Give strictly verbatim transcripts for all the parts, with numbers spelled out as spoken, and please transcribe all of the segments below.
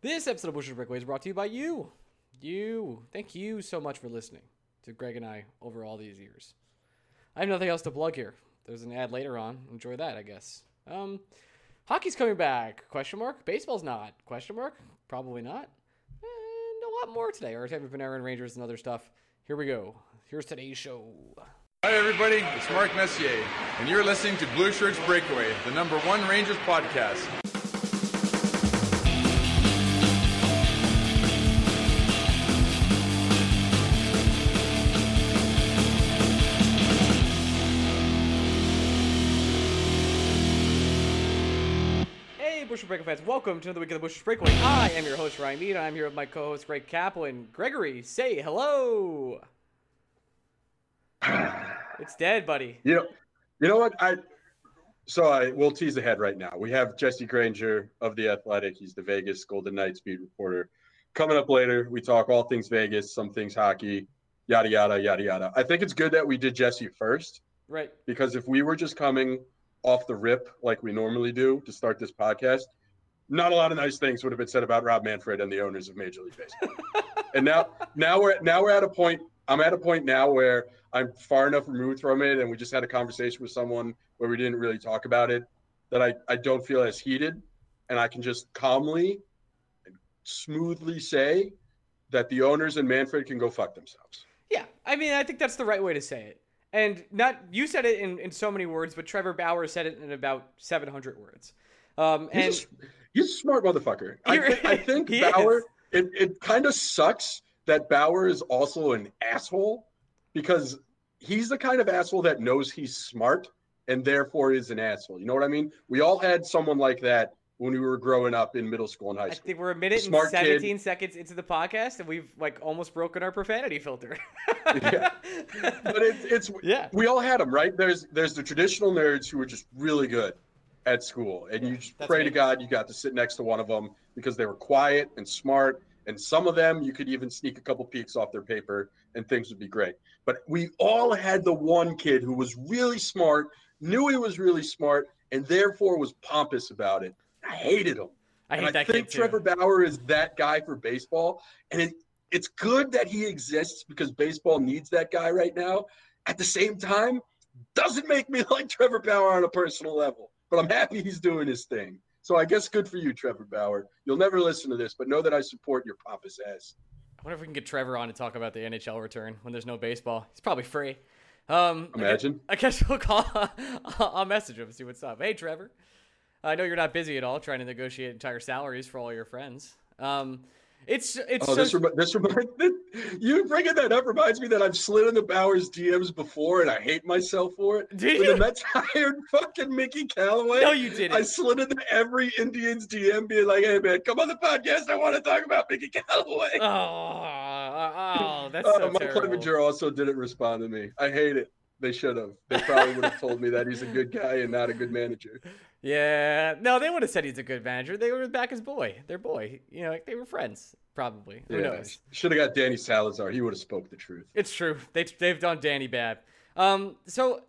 This episode of Blue Shirts Breakaway is brought to you by you. You. Thank you so much for listening to Greg and I over all these years. I have nothing else to plug here. There's an ad later on. Enjoy that, I guess. Um, hockey's coming back, question mark. Baseball's not, question mark. Probably not. And a lot more today. Artemi Panarin, Rangers, and other stuff. Here we go. Here's today's show. Hi, everybody. It's Mark Messier, and you're listening to Blue Shirts Breakaway, the number one Rangers podcast. Breakaway fans, welcome to another week of the Blue Shirts Breakaway. I am your host, Ryan Mead. I'm here with my co-host, Greg Kaplan. Gregory, say hello. It's dead, buddy. You know, you know what? I so I will tease ahead right now. We have Jesse Granger of The Athletic. He's the Vegas Golden Knights beat reporter. Coming up later, we talk all things Vegas, some things hockey, yada, yada, yada, yada. I think it's good that we did Jesse first. Right. Because if we were just coming off the rip like we normally do to start this podcast, not a lot of nice things would have been said about Rob Manfred and the owners of Major League Baseball. And now, now we're now we're at a point. I'm at a point now where I'm far enough removed from it, and we just had a conversation with someone where we didn't really talk about it, that I, I don't feel as heated, and I can just calmly and smoothly say that the owners and Manfred can go fuck themselves. Yeah, I mean, I think that's the right way to say it. And not you said it in, in so many words, but Trevor Bauer said it in about seven hundred words. Um, and he's a, he's a smart motherfucker. I, th- I think Bauer, it, it kind of sucks that Bauer is also an asshole, because he's the kind of asshole that knows he's smart and therefore is an asshole. You know what I mean? We all had someone like that when we were growing up in middle school and high school. I think we're a minute and seventeen kid. Seconds into the podcast, and we've like almost broken our profanity filter. Yeah, but it's it's yeah. We all had them, right? There's there's the traditional nerds who were just really good at school, and yeah, you just pray me. to God you got to sit next to one of them because they were quiet and smart, and some of them you could even sneak a couple peeks off their paper, and things would be great. But we all had the one kid who was really smart, knew he was really smart, and therefore was pompous about it. I hated him. I hate and that I think kid too. Trevor Bauer is that guy for baseball, and it, it's good that he exists because baseball needs that guy right now. At the same time, doesn't make me like Trevor Bauer on a personal level, but I'm happy he's doing his thing. So I guess good for you, Trevor Bauer. You'll never listen to this, but know that I support your pompous ass. I wonder if we can get Trevor on to talk about the N H L return when there's no baseball. He's probably free. Um, Imagine. I guess, I guess we'll call. I'll message him, see what's up. Hey, Trevor. I know you're not busy at all trying to negotiate entire salaries for all your friends. Um, It's it's. Oh, so- this rem- this reminds you bringing that up reminds me that I've slid into Bauer's D Ms before, and I hate myself for it. Did when you? The Mets hired fucking Mickey Callaway. No, you didn't. I slid into every Indians D M, being like, "Hey, man, come on the podcast. I want to talk about Mickey Callaway." Oh, oh that's so uh, Mike Clevenger also didn't respond to me. I hate it. They should have. They probably would have told me that he's a good guy and not a good manager. Yeah. No, they would have said he's a good manager. They would have back his boy, their boy. You know, like they were friends, probably. Who yeah, knows? Should have got Danny Salazar. He would have spoke the truth. It's true. They, they've done Danny bad. Um, so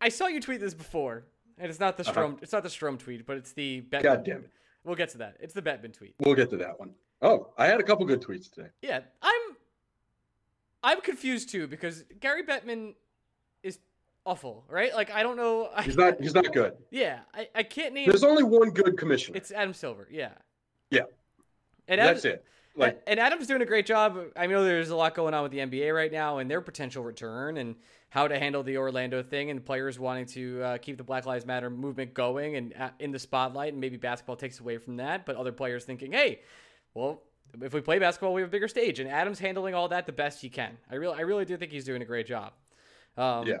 I saw you tweet this before, and it's not the Strom, uh-huh. it's not the Strom tweet, but it's the Bettman. God damn it. We'll get to that. It's the Bettman tweet. We'll get to that one. Oh, I had a couple good tweets today. Yeah. I'm, I'm confused too, because Gary Bettman is awful, right? Like, I don't know. He's not He's not good. Yeah. I, I can't name. There's only one good commissioner. It's Adam Silver. Yeah. Yeah. And Adam, that's it. Like, and Adam's doing a great job. I know there's a lot going on with the N B A right now and their potential return and how to handle the Orlando thing and players wanting to uh, keep the Black Lives Matter movement going and uh, in the spotlight, and maybe basketball takes away from that. But other players thinking, hey, well, if we play basketball, we have a bigger stage. And Adam's handling all that the best he can. I really, I really do think he's doing a great job. Um, yeah.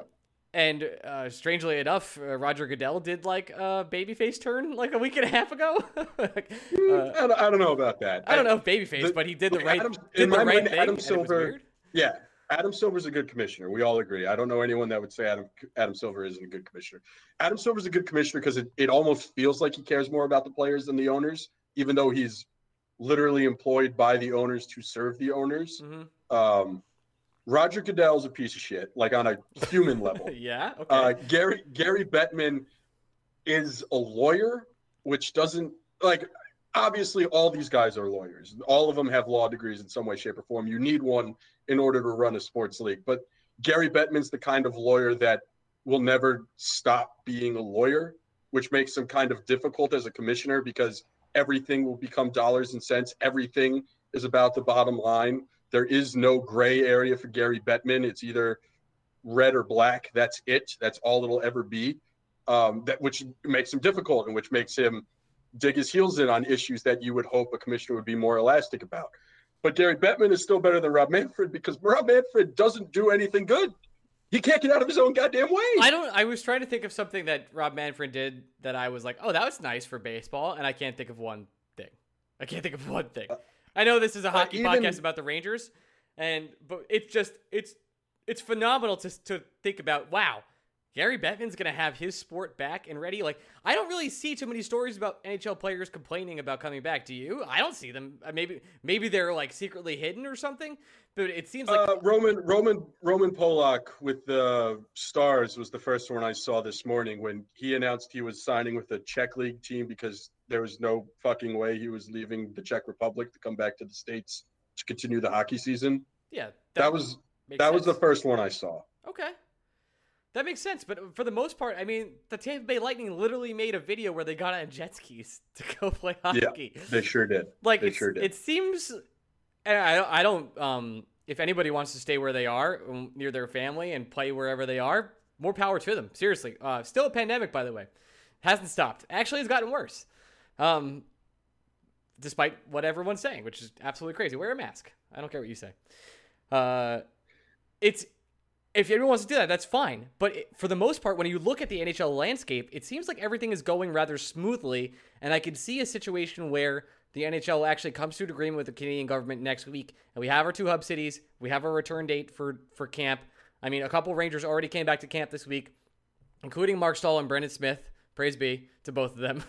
And uh, strangely enough, uh, Roger Goodell did like a babyface turn like a week and a half ago. like, uh, I, don't, I don't know about that. I don't know if babyface, the, but he did the right, Adam, did the right mind, thing. Adam Silver, yeah, Adam Silver's a good commissioner. We all agree. I don't know anyone that would say Adam Adam Silver isn't a good commissioner. Adam Silver's a good commissioner because it, it almost feels like he cares more about the players than the owners, even though he's literally employed by the owners to serve the owners. Mm-hmm. Um, Roger Goodell's a piece of shit, like on a human level. yeah. Okay. Uh, Gary Gary Bettman is a lawyer, which doesn't like. Obviously, all these guys are lawyers. All of them have law degrees in some way, shape, or form. You need one in order to run a sports league. But Gary Bettman's the kind of lawyer that will never stop being a lawyer, which makes him kind of difficult as a commissioner because everything will become dollars and cents. Everything is about the bottom line. There is no gray area for Gary Bettman. It's either red or black. That's it. That's all it'll ever be. Um, that which makes him difficult and which makes him dig his heels in on issues that you would hope a commissioner would be more elastic about. But Gary Bettman is still better than Rob Manfred because Rob Manfred doesn't do anything good. He can't get out of his own goddamn way. I don't. I was trying to think of something that Rob Manfred did that I was like, oh, that was nice for baseball, and I can't think of one thing. I can't think of one thing. Uh, I know this is a hockey even, podcast about the Rangers, and but it's just it's it's phenomenal to to think about. Wow, Gary Bettman's gonna have his sport back and ready. Like I don't really see too many stories about N H L players complaining about coming back. Do you? I don't see them. Maybe maybe they're like secretly hidden or something. But it seems like uh, Roman Roman Roman Polak with the Stars was the first one I saw this morning when he announced he was signing with a Czech league team because there was no fucking way he was leaving the Czech Republic to come back to the States to continue the hockey season. Yeah. That, that was that sense. was the first one I saw. Okay. That makes sense. But for the most part, I mean, the Tampa Bay Lightning literally made a video where they got on jet skis to go play hockey. Yeah, they sure did. Like, they sure did. It seems – I don't um, – if anybody wants to stay where they are, near their family, and play wherever they are, more power to them. Seriously. Uh, still a pandemic, by the way. Hasn't stopped. Actually, it's gotten worse. Um, despite what everyone's saying, which is absolutely crazy. Wear a mask. I don't care what you say. Uh, it's if everyone wants to do that, that's fine. But it, for the most part, when you look at the N H L landscape, it seems like everything is going rather smoothly. And I can see a situation where the N H L actually comes to an agreement with the Canadian government next week. And we have our two hub cities. We have our return date for, for camp. I mean, a couple Rangers already came back to camp this week, including Mark Stahl and Brendan Smith. Praise be to both of them.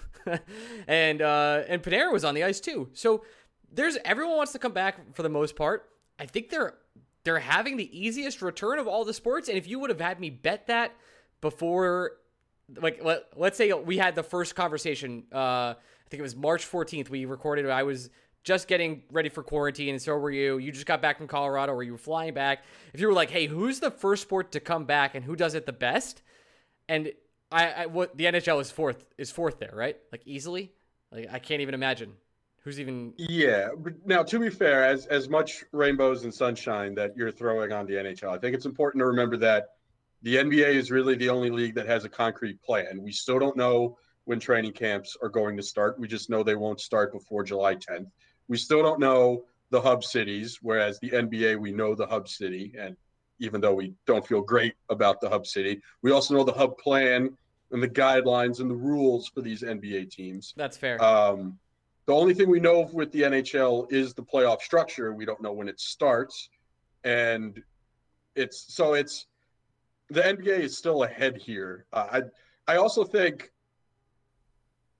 and uh, and Panarin was on the ice too. So there's everyone wants to come back for the most part. I think they're they're having the easiest return of all the sports. And if you would have had me bet that before, like let, let's say we had the first conversation. Uh, I think it was March fourteenth. We recorded. I was just getting ready for quarantine, and so were you. You just got back from Colorado, or you were flying back. If you were like, hey, who's the first sport to come back, and who does it the best, and I, I what the N H L is fourth is fourth there, right? Like easily, like I can't even imagine who's even. Yeah, but now to be fair, as as much rainbows and sunshine that you're throwing on the N H L, I think it's important to remember that the N B A is really the only league that has a concrete plan. We still don't know when training camps are going to start. We just know they won't start before July tenth. We still don't know the hub cities, whereas the N B A, we know the hub city. And even though we don't feel great about the hub city, we also know the hub plan and the guidelines and the rules for these N B A teams. That's fair. Um, the only thing we know with the N H L is the playoff structure. We don't know when it starts. And it's so it's the N B A is still ahead here. Uh, I, I also think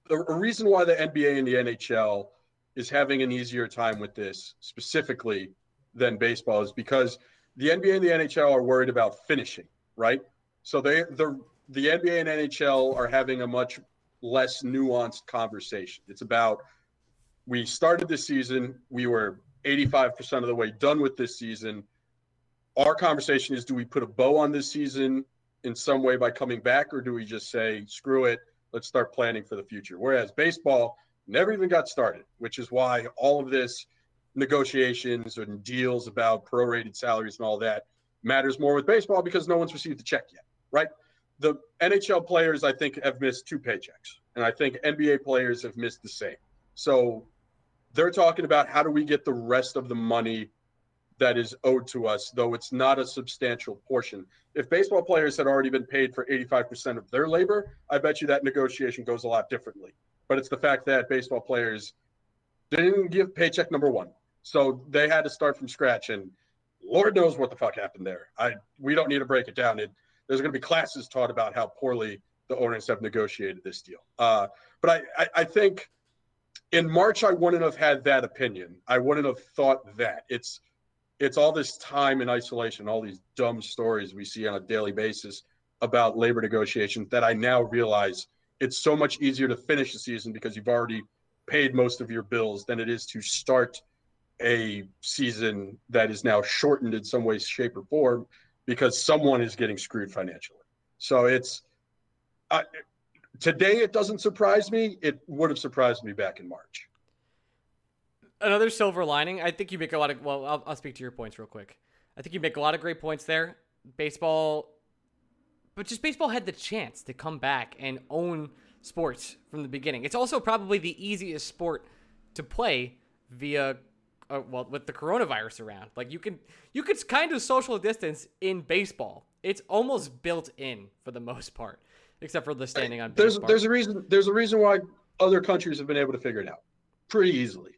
the a reason why the N B A and the N H L is having an easier time with this specifically than baseball is because the N B A and the N H L are worried about finishing, right? So they the the N B A and N H L are having a much less nuanced conversation. It's about we started this season, we were eighty-five percent of the way done with this season. Our conversation is, do we put a bow on this season in some way by coming back, or do we just say, screw it, let's start planning for the future? Whereas baseball never even got started, which is why all of this negotiations and deals about prorated salaries and all that matters more with baseball because no one's received the check yet, right? The N H L players, I think, have missed two paychecks, and I think N B A players have missed the same. So they're talking about how do we get the rest of the money that is owed to us, though it's not a substantial portion. If baseball players had already been paid for eighty-five percent of their labor, I bet you that negotiation goes a lot differently. But it's the fact that baseball players didn't give paycheck number one. So they had to start from scratch, and Lord knows what the fuck happened there. I we don't need to break it down. It, there's going to be classes taught about how poorly the owners have negotiated this deal. Uh, but I, I, I think in March, I wouldn't have had that opinion. I wouldn't have thought that. It's It's all this time in isolation, all these dumb stories we see on a daily basis about labor negotiations that I now realize it's so much easier to finish the season because you've already paid most of your bills than it is to start a season that is now shortened in some way, shape, or form because someone is getting screwed financially. So it's I, today it doesn't surprise me. It would have surprised me back in March. Another silver lining. I think you make a lot of, well, I'll, I'll speak to your points real quick. I think you make a lot of great points there. Baseball, but just baseball had the chance to come back and own sports from the beginning. It's also probably the easiest sport to play via, uh, well, with the coronavirus around. Like you can, you can kind of social distance in baseball. It's almost built in for the most part, except for the standing on. There's, there's a reason, there's a reason why other countries have been able to figure it out pretty easily.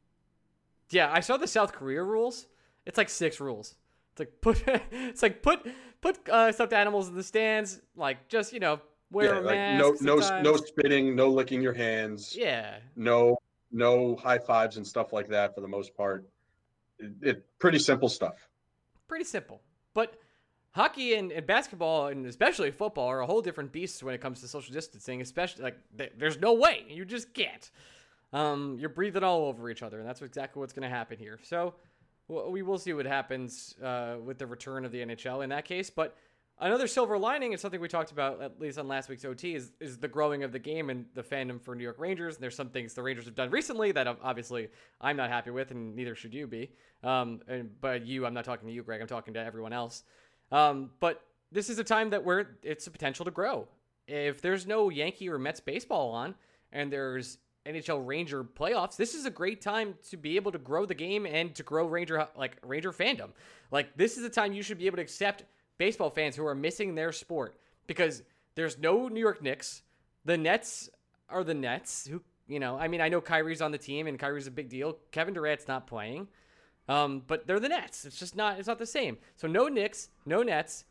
Yeah, I saw the South Korea rules. It's like six rules. It's like put, it's like put, put uh, stuffed animals in the stands. Like just you know, wear yeah, a mask. Like no, sometimes. no, no spitting, no licking your hands. Yeah. No, no high fives and stuff like that for the most part. It, it pretty simple stuff. Pretty simple, but hockey and, and basketball and especially football are a whole different beast when it comes to social distancing. Especially like th- there's no way you just can't. Um, you're breathing all over each other, and that's exactly what's going to happen here. So we will see what happens uh, with the return of the N H L in that case. But another silver lining, and something we talked about at least on last week's O T, is, is the growing of the game and the fandom for New York Rangers. And there's some things the Rangers have done recently that obviously I'm not happy with, and neither should you be. Um, and, but you, I'm not talking to you, Greg. I'm talking to everyone else. Um, but this is a time that where it's a potential to grow. If there's no Yankee or Mets baseball on, and there's N H L Ranger playoffs, this is a great time to be able to grow the game and to grow Ranger like Ranger fandom. Like this is a time you should be able to accept baseball fans who are missing their sport because there's no New York Knicks. The Nets are the Nets who, you know, I mean, I know Kyrie's on the team and Kyrie's a big deal. Kevin Durant's not playing, um, but they're the Nets. It's just not, it's not the same. So no Knicks, no Nets,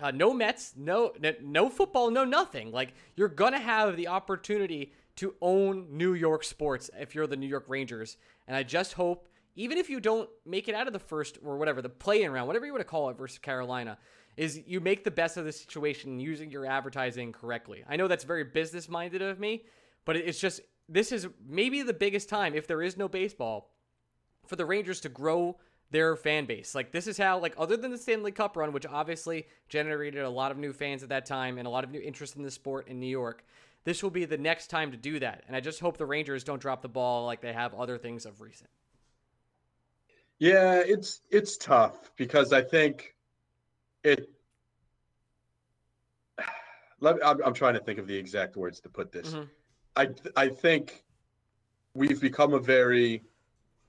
uh, no Mets, no, no football, no nothing. Like you're going to have the opportunity to own New York sports if you're the New York Rangers. And I just hope, even if you don't make it out of the first or whatever, the play-in round, whatever you want to call it versus Carolina, is you make the best of the situation using your advertising correctly. I know that's very business-minded of me, but it's just, this is maybe the biggest time, if there is no baseball, for the Rangers to grow their fan base. Like this is how, like other than the Stanley Cup run, which obviously generated a lot of new fans at that time and a lot of new interest in the sport in New York, this will be the next time to do that. And I just hope the Rangers don't drop the ball like they have other things of recent. Yeah, it's it's tough because I think it – I'm, I'm trying to think of the exact words to put this. Mm-hmm. I I think we've become a very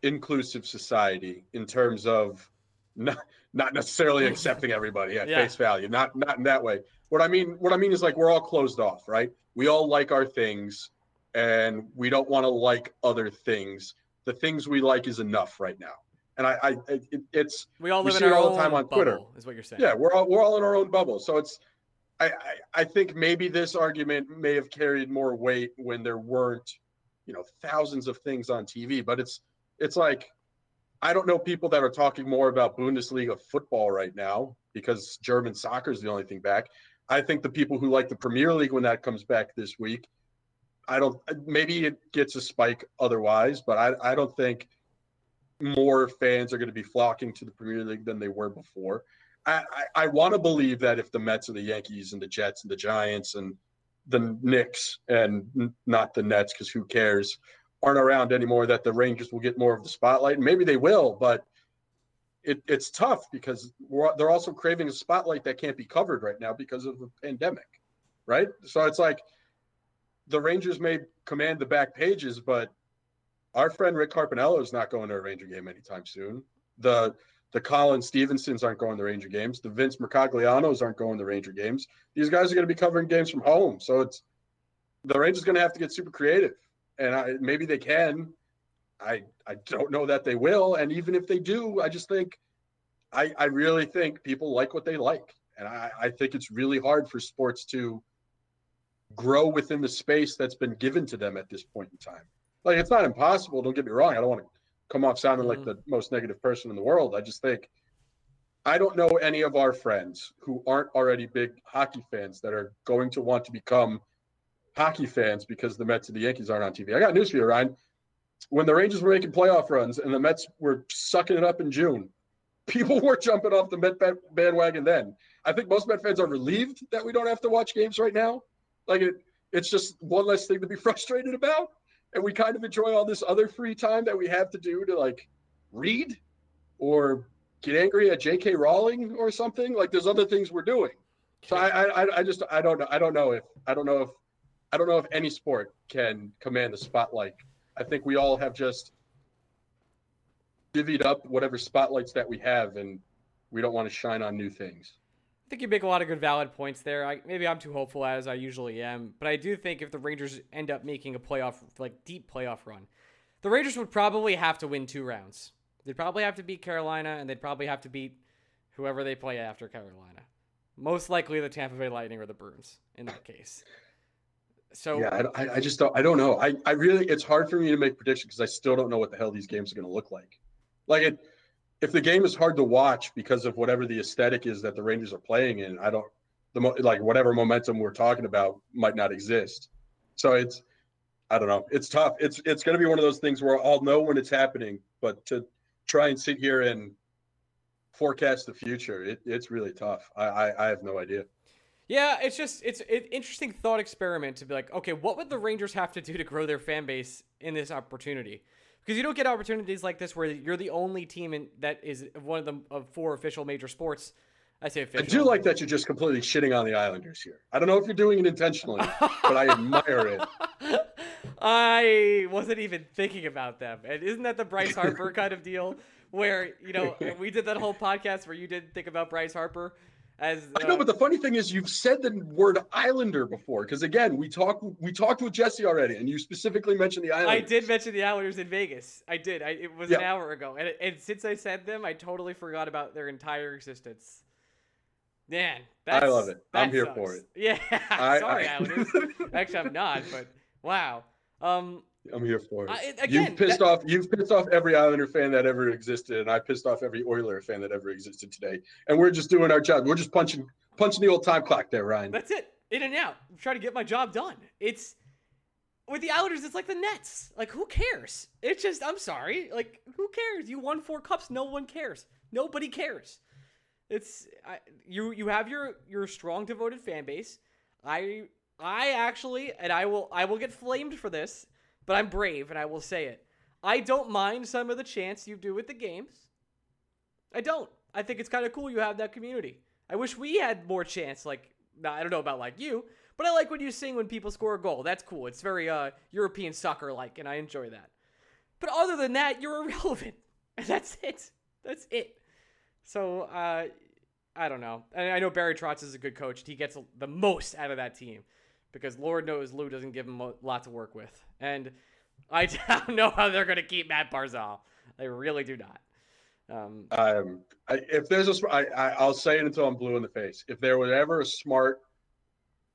inclusive society in terms of not, not necessarily accepting everybody at yeah. face value, not not in that way. What I mean, what I mean is like we're all closed off, right? We all like our things, and we don't want to like other things. The things we like is enough right now. And I, I it, it's we all live we see in our it all own the time on bubble, Twitter. Is what you're saying? Yeah, we're all we're all in our own bubble. So it's, I, I I think maybe this argument may have carried more weight when there weren't, you know, thousands of things on T V. But it's it's like, I don't know people that are talking more about Bundesliga football right now because German soccer is the only thing back. I think the people who like the Premier League when that comes back this week, I don't. Maybe it gets a spike otherwise, but I I don't think more fans are going to be flocking to the Premier League than they were before. I, I, I want to believe that if the Mets and the Yankees and the Jets and the Giants and the Knicks and not the Nets, because who cares, aren't around anymore, that the Rangers will get more of the spotlight. And maybe they will, but it, it's tough because we're, they're also craving a spotlight that can't be covered right now because of the pandemic, right? So it's like the Rangers may command the back pages, but our friend Rick Carpinello is not going to a Ranger game anytime soon. The the Colin Stevensons aren't going to Ranger games. The Vince Mercoglianos aren't going to Ranger games. These guys are going to be covering games from home. So it's the Rangers going to have to get super creative. And I, maybe they can. I I don't know that they will. And even if they do, I just think I, I really think people like what they like. And I, I think it's really hard for sports to grow within the space that's been given to them at this point in time. Like, it's not impossible. Don't get me wrong. I don't want to come off sounding mm-hmm. like the most negative person in the world. I just think I don't know any of our friends who aren't already big hockey fans that are going to want to become hockey fans because the Mets and the Yankees aren't on T V. I got news for you, Ryan. When the Rangers were making playoff runs and the Mets were sucking it up in June, people were jumping off the Met bandwagon then. I think most Met fans are relieved that we don't have to watch games right now. Like, it, it's just one less thing to be frustrated about. And we kind of enjoy all this other free time that we have to do to, like, read or get angry at J K Rowling or something. Like, there's other things we're doing. So I, I, I just, I don't know. I don't know if, I don't know if, I don't know if any sport can command the spotlight. I think we all have just divvied up whatever spotlights that we have, and we don't want to shine on new things. I think you make a lot of good valid points there. I, maybe I'm too hopeful, as I usually am, but I do think if the Rangers end up making a playoff, like deep playoff run, the Rangers would probably have to win two rounds. They'd probably have to beat Carolina, and they'd probably have to beat whoever they play after Carolina. Most likely the Tampa Bay Lightning or the Bruins in that case. So yeah, I, I just don't. I don't know. I, I really, it's hard for me to make predictions because I still don't know what the hell these games are going to look like. Like it. If the game is hard to watch because of whatever the aesthetic is that the Rangers are playing in, I don't, the mo- like whatever momentum we're talking about might not exist. So it's, I don't know. It's tough. It's it's going to be one of those things where I'll know when it's happening, but to try and sit here and forecast the future, it, it's really tough. I, I, I have no idea. Yeah, it's just, it's an interesting thought experiment to be like, okay, what would the Rangers have to do to grow their fan base in this opportunity? Because you don't get opportunities like this where you're the only team in, that is one of the of four official major sports. I say official. I do like that you're just completely shitting on the Islanders here. I don't know if you're doing it intentionally, but I admire it. I wasn't even thinking about them. And isn't that the Bryce Harper kind of deal where, you know, we did that whole podcast where you didn't think about Bryce Harper? As, uh, I know, but the funny thing is you've said the word Islander before because, again, we talked we talked with Jesse already, and you specifically mentioned the Islanders. I did mention the Islanders in Vegas. I did. I, it was yeah. an hour ago. And, and since I said them, I totally forgot about their entire existence. Man, that's, I love it. I'm here sucks. for it. Yeah. I, Sorry, I, Islanders. Actually, I'm not, but wow. Um, I'm here for it. I, again, you've, pissed that... off, you've pissed off every Islander fan that ever existed, and I pissed off every Oiler fan that ever existed today. And we're just doing our job. We're just punching punching the old time clock there, Ryan. That's it. In and out. I'm trying to get my job done. It's with the Islanders, it's like the Nets. Like, who cares? It's just, I'm sorry. Like, who cares? You won four cups. No one cares. Nobody cares. It's I, you You have your, your strong, devoted fan base. I I actually, and I will I will get flamed for this, but I'm brave, and I will say it. I don't mind some of the chants you do with the games. I don't. I think it's kind of cool you have that community. I wish we had more chants. Like, nah, I don't know about like you, but I like when you sing when people score a goal. That's cool. It's very uh, European soccer-like, and I enjoy that. But other than that, you're irrelevant. And that's it. That's it. So, uh, I don't know. I, I know Barry Trotz is a good coach. He gets the most out of that team because Lord knows Lou doesn't give him a lot to work with. And I don't know how they're going to keep Matt Barzal. They really do not. Um, um, I, if there's a, I, I, I'll say it until I'm blue in the face. If there was ever a smart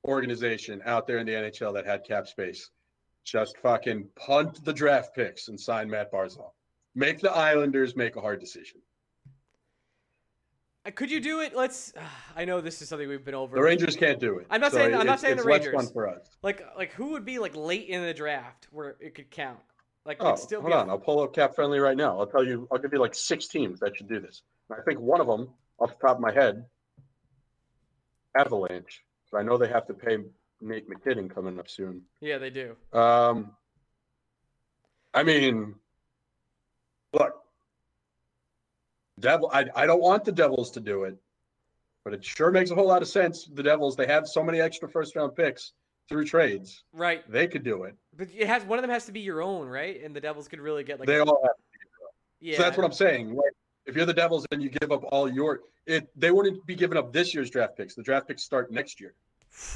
organization out there in the N H L that had cap space, just fucking punt the draft picks and sign Matt Barzal. Make the Islanders make a hard decision. Could you do it? Let's. Uh, I know this is something we've been over. The Rangers can't do it. I'm not so saying. I'm not saying the Rangers. It's less fun for us. Like, like who would be like late in the draft where it could count? Like, oh, still hold on. A... I'll pull up Cap Friendly right now. I'll tell you. I'll give you like six teams that should do this. I think one of them, off the top of my head, Avalanche. So I know they have to pay Nate McKinnon coming up soon. Yeah, they do. Um, I mean, look, Devil. I I don't want the Devils to do it, but it sure makes a whole lot of sense. The Devils, they have so many extra first round picks through trades. Right. They could do it. But it has one of them has to be your own, right? And the Devils could really get like they all have to be your own. Yeah. So that's what I'm saying. Like, if you're the Devils and you give up all your it they wouldn't be giving up this year's draft picks. The draft picks start next year.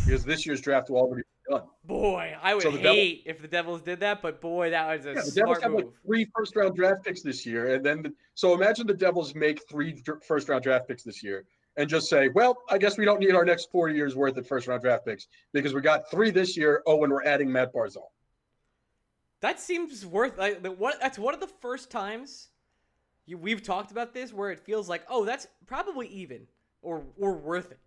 Because this year's draft will already be done. Boy, I would so hate Devils, if the Devils did that, but boy, that was a yeah, the smart Devils have move. Like three first-round draft picks this year, and then the, so imagine the Devils make three first-round draft picks this year, and just say, well, I guess we don't need our next four years' worth of first-round draft picks because we got three this year. Oh, and we're adding Matt Barzal. That seems worth. Like, what? That's one of the first times you, we've talked about this where it feels like, oh, that's probably even or or worth it.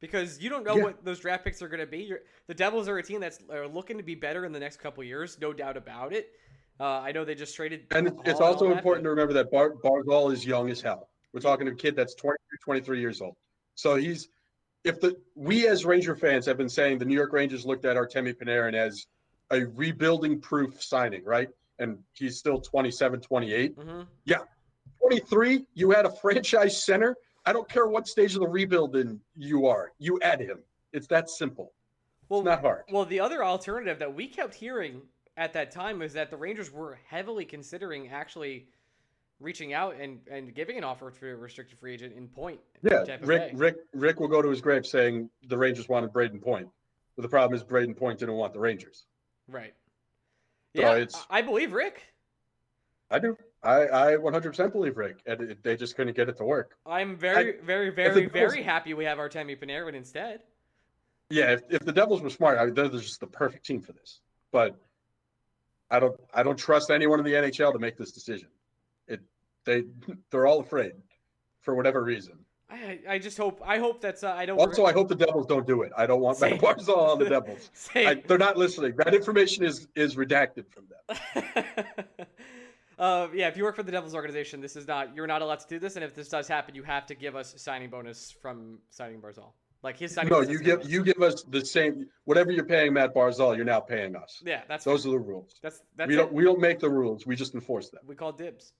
Because you don't know yeah. what those draft picks are going to be. You're, the Devils are a team that's are looking to be better in the next couple of years, no doubt about it. Uh, I know they just traded. And it's also and important that. to remember that Bar- Barzal is young as hell. We're talking to a kid that's twenty-two, twenty-three years old. So he's if the we as Ranger fans have been saying the New York Rangers looked at Artemi Panarin as a rebuilding proof signing, right? And he's still twenty-seven, twenty-eight. Mm-hmm. Yeah. twenty-three, you had a franchise center. I don't care what stage of the rebuild in you are. You add him. It's that simple. Well, it's not hard. Well, the other alternative that we kept hearing at that time is that the Rangers were heavily considering actually reaching out and, and giving an offer to a restricted free agent in Point. Yeah, Rick, Rick Rick will go to his grave saying the Rangers wanted Brayden Point. But the problem is Brayden Point didn't want the Rangers. Right. So yeah, it's, I believe Rick. I do. I, I one hundred percent believe Rick, and it, they just couldn't get it to work. I'm very, I, very, very, Devils, very happy we have Artemi Panarin instead. Yeah, if, if the Devils were smart, I mean, they're, they're just the perfect team for this. But I don't, I don't trust anyone in the N H L to make this decision. It, they, they're all afraid for whatever reason. I, I just hope, I hope that's uh, I don't. Also, worry. I hope the Devils don't do it. I don't want Matt Barzal on the Devils. I, they're not listening. That information is is redacted from them. Uh, yeah, if you work for the Devils organization, this is not, you're not allowed to do this. And if this does happen, you have to give us a signing bonus from signing Barzal. Like his signing bonus. No, you give, you give us the same, whatever you're paying Matt Barzal, you're now paying us. Yeah, that's, those are the rules. That's, that's, we don't, we don't make the rules. We just enforce them. We call dibs.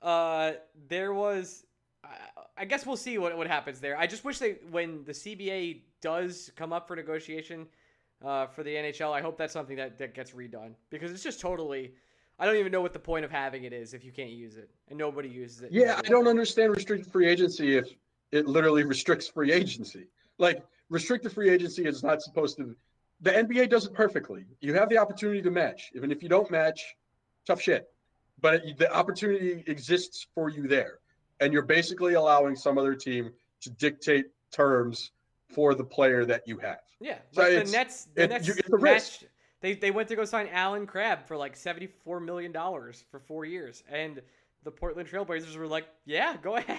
Uh, there was, I, I guess we'll see what, what happens there. I just wish they, when the C B A does come up for negotiation, uh, for the N H L, I hope that's something that, that gets redone because it's just totally, I don't even know what the point of having it is if you can't use it and nobody uses it. Yeah, I don't understand restricted free agency if it literally restricts free agency. Like restricted free agency is not supposed to – the N B A does it perfectly. You have the opportunity to match. Even if you don't match, tough shit. But it, the opportunity exists for you there. And you're basically allowing some other team to dictate terms for the player that you have. Yeah, so like the Nets the it, Nets you, it's a risk. Match- They they went to go sign Alan Crabb for like seventy-four million dollars for four years. And the Portland Trailblazers were like, yeah, go ahead.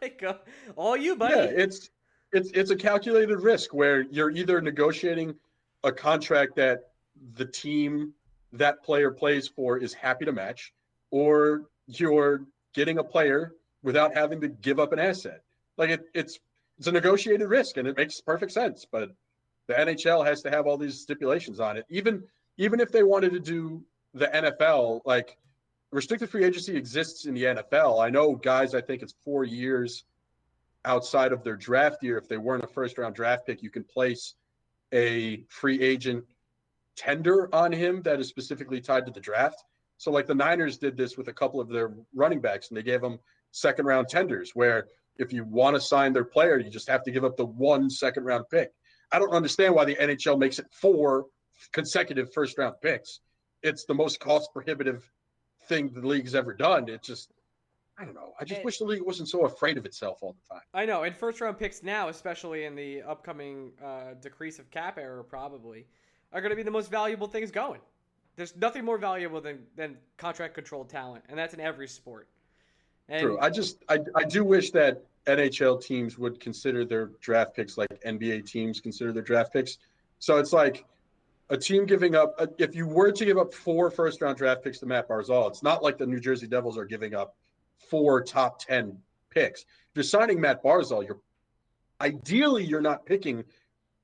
like uh, all you, buddy. Yeah, it's, it's, it's a calculated risk where you're either negotiating a contract that the team that player plays for is happy to match, or you're getting a player without having to give up an asset. Like it, it's it's a negotiated risk, and it makes perfect sense, but the N H L has to have all these stipulations on it. Even even if they wanted to do the N F L, like restricted free agency exists in the N F L. I know guys, I think it's four years outside of their draft year. If they weren't a first-round draft pick, you can place a free agent tender on him that is specifically tied to the draft. So like the Niners did this with a couple of their running backs, and they gave them second round tenders where if you want to sign their player, you just have to give up the one second round pick. I don't understand why the N H L makes it four consecutive first round picks. It's the most cost prohibitive thing the league's ever done. It's just, I don't know. I just and, wish the league wasn't so afraid of itself all the time. I know. And first round picks now, especially in the upcoming uh, decrease of cap era, probably are going to be the most valuable things going. There's nothing more valuable than, than contract controlled talent. And that's in every sport. And True. I just, I, I do wish that N H L teams would consider their draft picks like N B A teams consider their draft picks. So it's like a team giving up, if you were to give up four first round draft picks to Matt Barzal, it's not like the New Jersey Devils are giving up four top ten picks. If you're signing Matt Barzal, you're ideally you're not picking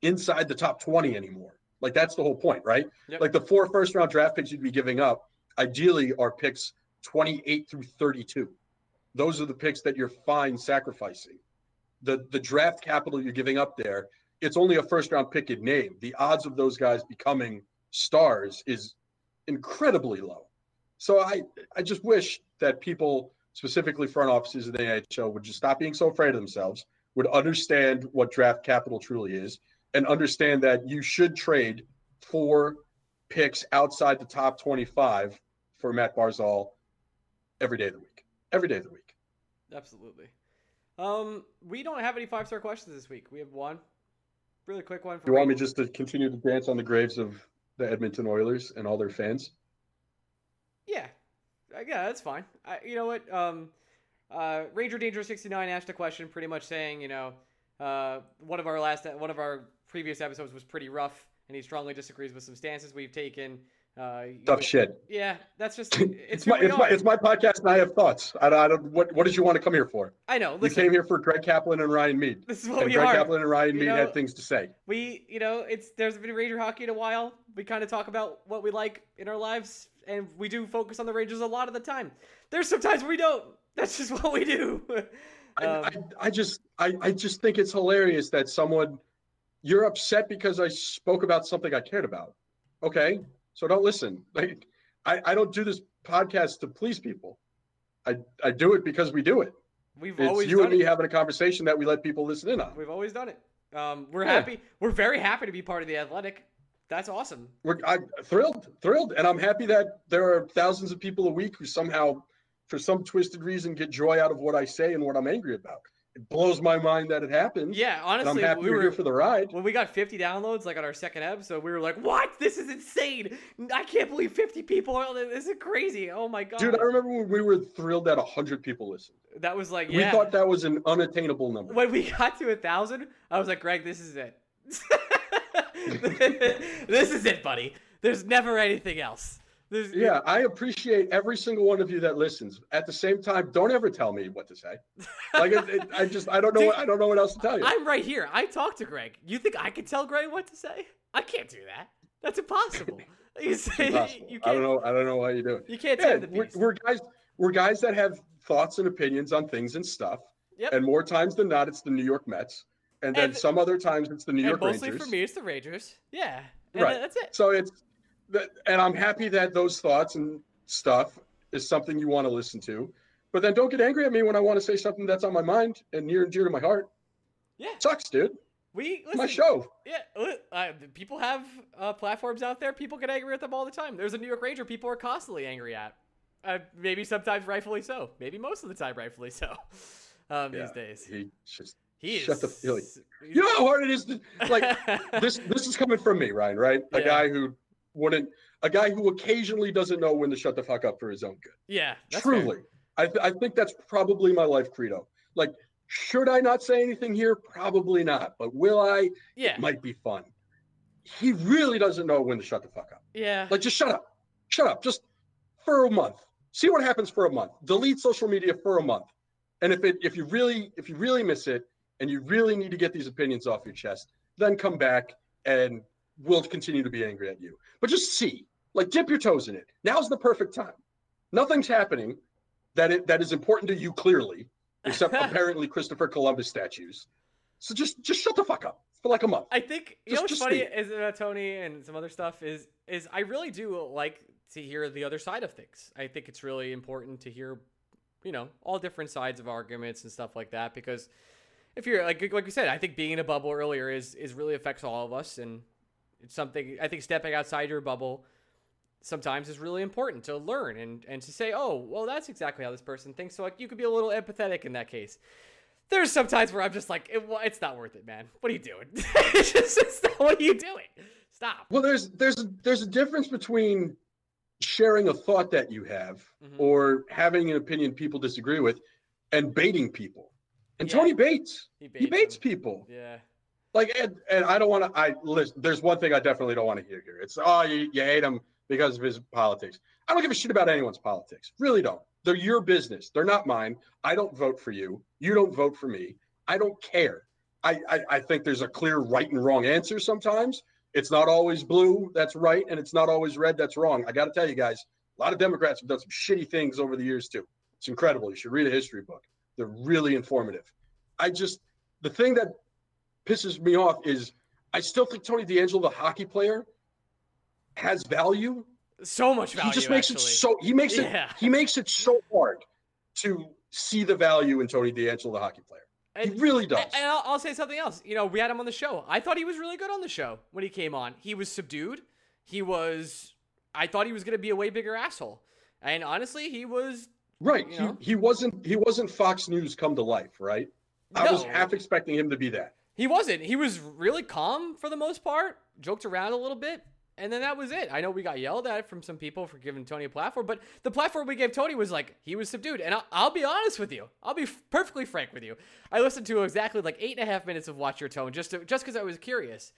inside the top twenty anymore. Like that's the whole point, right? Yep. Like the four first round draft picks you'd be giving up ideally are picks twenty-eight through thirty-two. Those are the picks that you're fine sacrificing. The the draft capital you're giving up there, it's only a first round pick in name. The odds of those guys becoming stars is incredibly low. So I I just wish that people, specifically front offices in the N H L, would just stop being so afraid of themselves, would understand what draft capital truly is, and understand that you should trade four picks outside the top twenty-five for Matt Barzal every day of the week. Every day of the week. Absolutely. Um, we don't have any five-star questions this week. We have one really quick one. For you me. Want me just to continue to dance on the graves of the Edmonton Oilers and all their fans? Yeah. Yeah, that's fine. I, you know what? Um, uh, Ranger Danger sixty-nine asked a question, pretty much saying, you know, uh, one of our last, one of our previous episodes was pretty rough, and he strongly disagrees with some stances we've taken. Uh, Tough know, shit. Yeah, that's just it's, it's my it's my, it's my podcast, and I have thoughts. I, I don't. What What did you want to come here for? I know. Listen, you came here for Greg Kaplan and Ryan Mead. This is what and we Greg are. Greg Kaplan and Ryan you Mead know, had things to say. We, you know, it's there's been Ranger hockey in a while. We kind of talk about what we like in our lives. And we do focus on the Rangers a lot of the time. There's some times where we don't. That's just what we do. um, I, I, I just, I, I just think it's hilarious that someone, you're upset because I spoke about something I cared about. Okay, so don't listen. Like, I, I don't do this podcast to please people. I, I do it because we do it. We've it's always you done and me it. Having a conversation that we let people listen in on. We've always done it. Um, we're yeah. happy. We're very happy to be part of the Athletic. That's awesome. We're, I'm thrilled, thrilled. And I'm happy that there are thousands of people a week who somehow, for some twisted reason, get joy out of what I say and what I'm angry about. It blows my mind that it happened. Yeah, honestly. I'm happy we were here for the ride. When we got fifty downloads, like on our second episode, we were like, what? This is insane. I can't believe fifty people. Are, this is crazy. Oh, my God. Dude, I remember when we were thrilled that one hundred people listened. That was like, yeah. We thought that was an unattainable number. When we got to one thousand, I was like, Greg, this is it. This is it, buddy. There's never anything else. There's, yeah, I appreciate every single one of you that listens. At the same time, don't ever tell me what to say. Like, it, it, I just, I don't know, Dude, what, I don't know what else to tell you. I'm right here. I talk to Greg. You think I could tell Greg what to say? I can't do that. That's impossible. It's impossible. You can't, I don't know. I don't know why you do it. You can't tell yeah, the piece. We're, we're guys. We're guys that have thoughts and opinions on things and stuff. Yep. And more times than not, it's the New York Mets. And then and, some other times it's the New York Rangers. And mostly for me, it's the Rangers. Yeah. And right. That's it. So it's, and I'm happy that those thoughts and stuff is something you want to listen to. But then don't get angry at me when I want to say something that's on my mind and near and dear to my heart. Yeah. It sucks, dude. We, listen, my show. Yeah. Uh, people have uh, platforms out there. People get angry at them all the time. There's a New York Ranger people are constantly angry at. Uh, maybe sometimes rightfully so. Maybe most of the time rightfully so um, yeah, these days. He just. He Shut is, the like, you know how hard it is to, like this this is coming from me, Ryan, right? A yeah. guy who wouldn't a guy who occasionally doesn't know when to shut the fuck up for his own good. Yeah. That's Truly. Fair. I th- I think that's probably my life credo. Like, should I not say anything here? Probably not. But will I? Yeah. It might be fun. He really doesn't know when to shut the fuck up. Yeah. Like just shut up. Shut up. Just for a month. See what happens for a month. Delete social media for a month. And if it if you really if you really miss it. And you really need to get these opinions off your chest, then come back and we'll continue to be angry at you. But just see, like dip your toes in it. Now's the perfect time. Nothing's happening that it, that is important to you clearly, except apparently Christopher Columbus statues. So just just shut the fuck up for like a month. I think, you just, know what's funny see. Is about Tony and some other stuff is, is I really do like to hear the other side of things. I think it's really important to hear, you know, all different sides of arguments and stuff like that, because if you're like, like we said, I think being in a bubble earlier is, is really affects all of us. And it's something I think stepping outside your bubble sometimes is really important to learn and, and to say, oh, well, that's exactly how this person thinks. So like you could be a little empathetic in that case. There's some times where I'm just like, it, well, it's not worth it, man. What are you doing? it's just, it's not, what are you doing? Stop. Well, there's, there's, there's a difference between sharing a thought that you have mm-hmm. or having an opinion people disagree with and baiting people. And yeah. Tony baits. He baits, he baits people. Yeah. Like, and, and I don't want to, I listen, there's one thing I definitely don't want to hear here. It's, oh, you, you hate him because of his politics. I don't give a shit about anyone's politics. Really don't. They're your business. They're not mine. I don't vote for you. You don't vote for me. I don't care. I, I, I think there's a clear right and wrong answer sometimes. It's not always blue that's right, and it's not always red that's wrong. I got to tell you guys, a lot of Democrats have done some shitty things over the years too. It's incredible. You should read a history book. They're really informative. I just, the thing that pisses me off is I still think Tony D'Angelo, the hockey player, has value. So much value. He just makes actually. it so he makes yeah. it he makes it so hard to see the value in Tony D'Angelo, the hockey player. And, he really does. And I'll, I'll say something else. You know, we had him on the show. I thought he was really good on the show when he came on. He was subdued. He was. I thought he was going to be a way bigger asshole. And honestly, he was. Right. You know, he, he wasn't. He wasn't Fox News come to life. Right. No. I was half expecting him to be that. He wasn't. He was really calm for the most part. Joked around a little bit. And then that was it. I know we got yelled at from some people for giving Tony a platform, but the platform we gave Tony was like, he was subdued. And I'll, I'll be honest with you. I'll be f- perfectly frank with you. I listened to exactly like eight and a half minutes of Watch Your Tone just to, just because I was curious.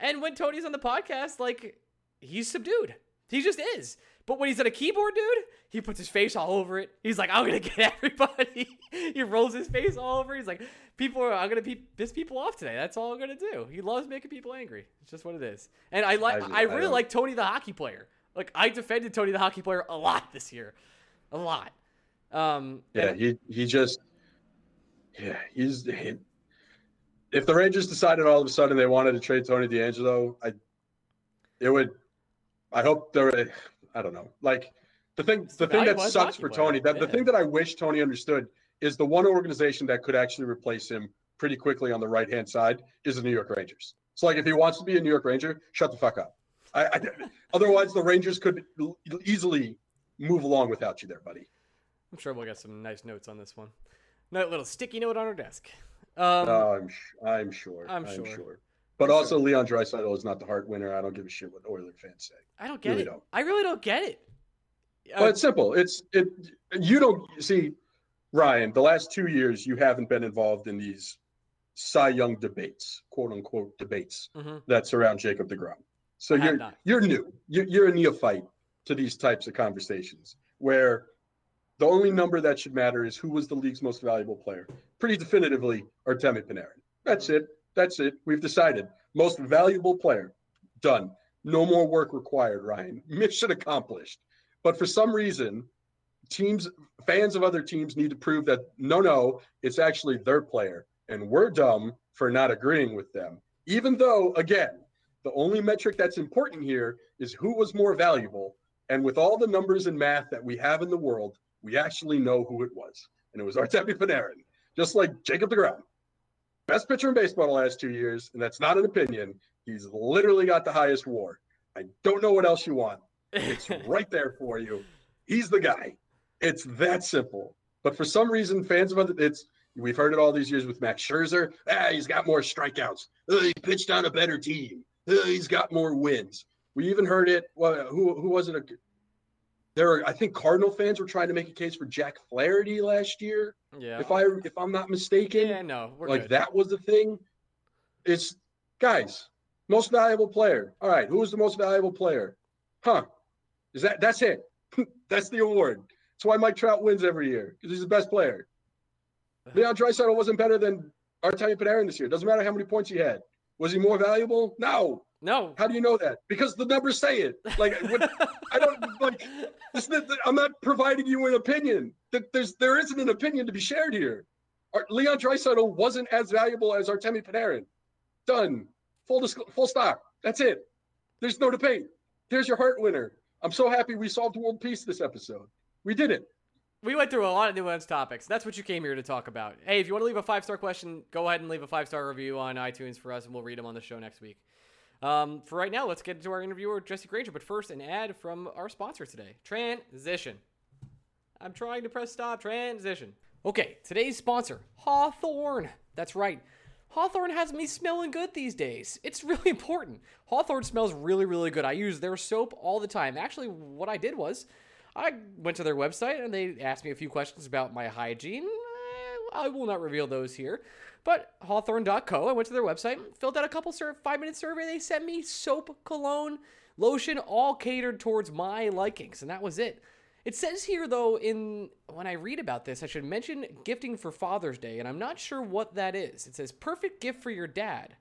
And when Tony's on the podcast, like, he's subdued. He just is. But when he's at a keyboard, dude, he puts his face all over it. He's like, I'm going to get everybody. He rolls his face all over. He's like, people are, I'm going to piss people off today. That's all I'm going to do. He loves making people angry. It's just what it is. And I like, I, I really I like Tony the hockey player. Like, I defended Tony the hockey player a lot this year. A lot. Um, yeah, he, he just, yeah, he's, he, if the Rangers decided all of a sudden they wanted to trade Tony D'Angelo, I, it would, I hope there were, I don't know. Like the thing, the thing that sucks for Tony, that the thing that I wish Tony understood is the one organization that could actually replace him pretty quickly on the right-hand side is the New York Rangers. So like, if he wants to be a New York Ranger, shut the fuck up. I, I otherwise the Rangers could easily move along without you there, buddy. I'm sure we'll get some nice notes on this one. No little sticky note on our desk. Um, no, I'm, I'm sure. I'm, I'm sure. sure. But also, Leon Draisaitl is not the heart winner. I don't give a shit what Oilers fans say. I don't get really it. Don't. I really don't get it. But uh, it's simple. It's it. You don't see, Ryan. The last two years, you haven't been involved in these Cy Young debates, quote unquote debates mm-hmm. that surround Jacob DeGrom. So I you're you're new. You're, you're a neophyte to these types of conversations where the only number that should matter is who was the league's most valuable player. Pretty definitively, Artemi Panarin. That's it. That's it. We've decided. Most valuable player. Done. No more work required, Ryan. Mission accomplished. But for some reason, teams, fans of other teams need to prove that, no, no, it's actually their player. And we're dumb for not agreeing with them. Even though, again, the only metric that's important here is who was more valuable. And with all the numbers and math that we have in the world, we actually know who it was. And it was Artemi Panarin. Just like Jacob DeGrom. Best pitcher in baseball the last two years, and that's not an opinion. He's literally got the highest WAR. I don't know what else you want. It's right there for you. He's the guy. It's that simple. But for some reason, fans of other, it's we've heard it all these years with Max Scherzer. Ah, he's got more strikeouts. Uh, he pitched on a better team. Uh, he's got more wins. We even heard it. Well, who who was it? A, there, were, I think Cardinal fans were trying to make a case for Jack Flaherty last year. Yeah. If I if I'm not mistaken, yeah, no, we're like good. That was the thing. It's guys, most valuable player. All right, who was the most valuable player? Huh? Is that that's it? That's the award. That's why Mike Trout wins every year because he's the best player. Leon Draisaitl wasn't better than Artemi Panarin this year. Doesn't matter how many points he had. Was he more valuable? No. No. How do you know that? Because the numbers say it. Like what, I don't like. This, I'm not providing you an opinion. There's there isn't an opinion to be shared here. Our, Leon Draisaitl wasn't as valuable as Artemi Panarin. Done. Full disc, full stop. That's it. There's no debate. There's your heart winner. I'm so happy we solved world peace this episode. We did it. We went through a lot of nuanced topics. That's what you came here to talk about. Hey, if you want to leave a five-star question, go ahead and leave a five-star review on iTunes for us, and we'll read them on the show next week. Um, for right now, let's get into our interview with Jesse Granger. But first, an ad from our sponsor today, Transition. I'm trying to press stop. Transition. Okay, today's sponsor, Hawthorne. That's right. Hawthorne has me smelling good these days. It's really important. Hawthorne smells really, really good. I use their soap all the time. Actually, what I did was I went to their website and they asked me a few questions about my hygiene. I will not reveal those here, but Hawthorne dot co, I went to their website, filled out a couple sur- five-minute survey. They sent me soap, cologne, lotion, all catered towards my likings, and that was it. It says here, though, in when I read about this, I should mention gifting for Father's Day, and I'm not sure what that is. It says, perfect gift for your dad.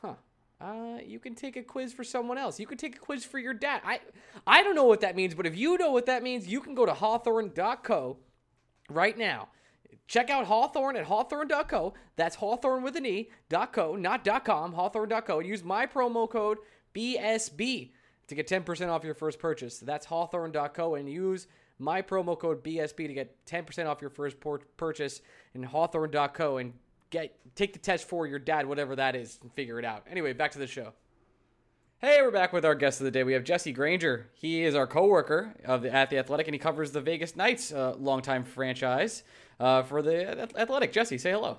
Huh. Uh, you can take a quiz for someone else. You can take a quiz for your dad. I, I don't know what that means, but if you know what that means, you can go to Hawthorne dot co right now. Check out Hawthorne at Hawthorne dot co. That's Hawthorne with an E, .co, not .com, Hawthorne dot co. And use my promo code B S B to get ten percent off your first purchase. That's Hawthorne dot co, and use my promo code B S B to get ten percent off your first purchase in Hawthorne dot co, and get take the test for your dad, whatever that is, and figure it out. Anyway, back to the show. Hey, we're back with our guest of the day. We have Jesse Granger. He is our co-worker of the, at The Athletic, and he covers the Vegas Knights, uh, longtime franchise uh, for The Athletic. Jesse, say hello.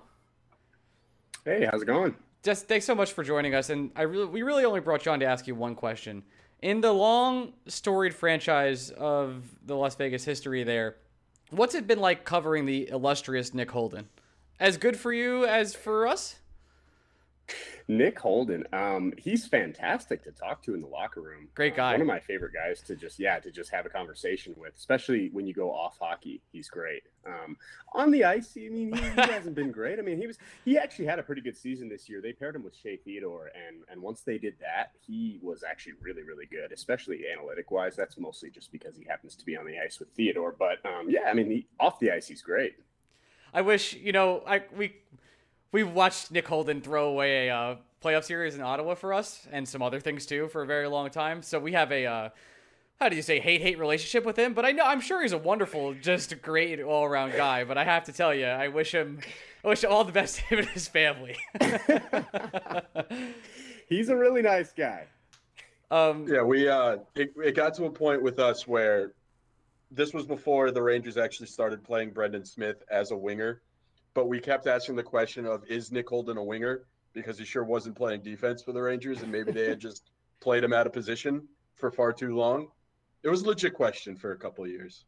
Hey, how's it going? Just thanks so much for joining us, and I really, we really only brought you on to ask you one question. In the long, storied franchise of the Las Vegas history there, what's it been like covering the illustrious Nick Holden? As good for you as for us? Nick Holden, um, he's fantastic to talk to in the locker room. Great guy. Uh, one of my favorite guys to just, yeah, to just have a conversation with, especially when you go off hockey. He's great. Um, on the ice, I mean, he, he hasn't been great. I mean, he was, he actually had a pretty good season this year. They paired him with Shea Theodore, and and once they did that, he was actually really, really good, especially analytic-wise. That's mostly just because he happens to be on the ice with Theodore. But, um, yeah, I mean, he, off the ice, he's great. I wish, you know, I we... We watched Nick Holden throw away a uh, playoff series in Ottawa for us, and some other things too, for a very long time. So we have a, uh, how do you say, hate-hate relationship with him. But I know, I'm sure he's a wonderful, just great all-around guy. But I have to tell you, I wish him, I wish him all the best to him and his family. He's a really nice guy. Um, yeah, we uh, it, it got to a point with us where this was before the Rangers actually started playing Brendan Smith as a winger. But we kept asking the question of, is Nick Holden a winger? Because he sure wasn't playing defense for the Rangers, and maybe they had just played him out of position for far too long. It was a legit question for a couple of years.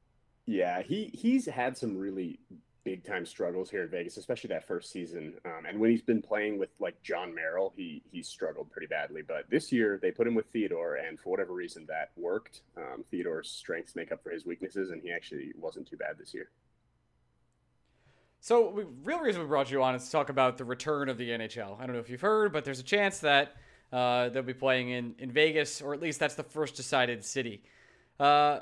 Yeah, he he's had some really big-time struggles here in Vegas, especially that first season. Um, and when he's been playing with, like, John Merrill, he he struggled pretty badly. But this year, they put him with Theodore, and for whatever reason, that worked. Um, Theodore's strengths make up for his weaknesses, and he actually wasn't too bad this year. So the real reason we brought you on is to talk about the return of the N H L. I don't know if you've heard, but there's a chance that uh, they'll be playing in, in Vegas, or at least that's the first decided city. Uh,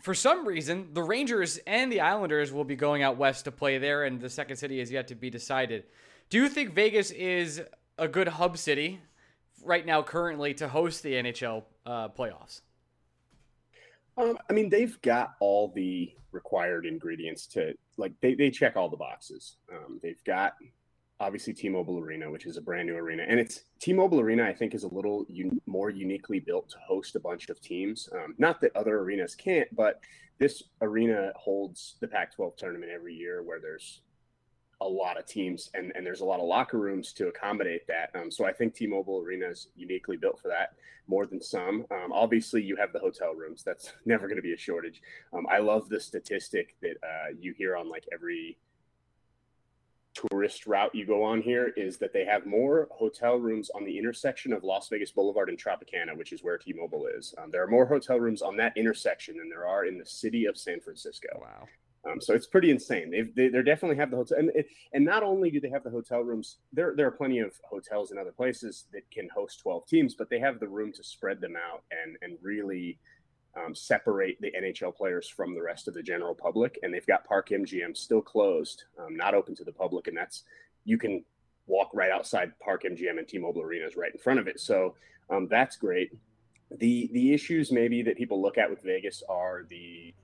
for some reason, the Rangers and the Islanders will be going out west to play there, and the second city is yet to be decided. Do you think Vegas is a good hub city right now currently to host the N H L uh, playoffs? Um, I mean, they've got all the required ingredients to, like, they, they check all the boxes. Um, they've got, obviously, T-Mobile Arena, which is a brand new arena. And it's T-Mobile Arena, I think, is a little un- more uniquely built to host a bunch of teams. Um, not that other arenas can't, but this arena holds the Pac twelve tournament every year, where there's a lot of teams, and, and there's a lot of locker rooms to accommodate that. Um, so I think T-Mobile Arena is uniquely built for that, more than some. Um, obviously, you have the hotel rooms. That's never going to be a shortage. Um, I love the statistic that uh, you hear on, like, every tourist route you go on here, is that they have more hotel rooms on the intersection of Las Vegas Boulevard and Tropicana, which is where T-Mobile is. Um, there are more hotel rooms on that intersection than there are in the city of San Francisco. Wow. Um, so it's pretty insane. They've, they they definitely have the hotel, and and not only do they have the hotel rooms, there there are plenty of hotels in other places that can host twelve teams, but they have the room to spread them out and and really um, separate the N H L players from the rest of the general public. And they've got Park M G M still closed, um, not open to the public, and that's you can walk right outside Park M G M, and T-Mobile Arena is right in front of it. So um, that's great. The the issues maybe that people look at with Vegas are the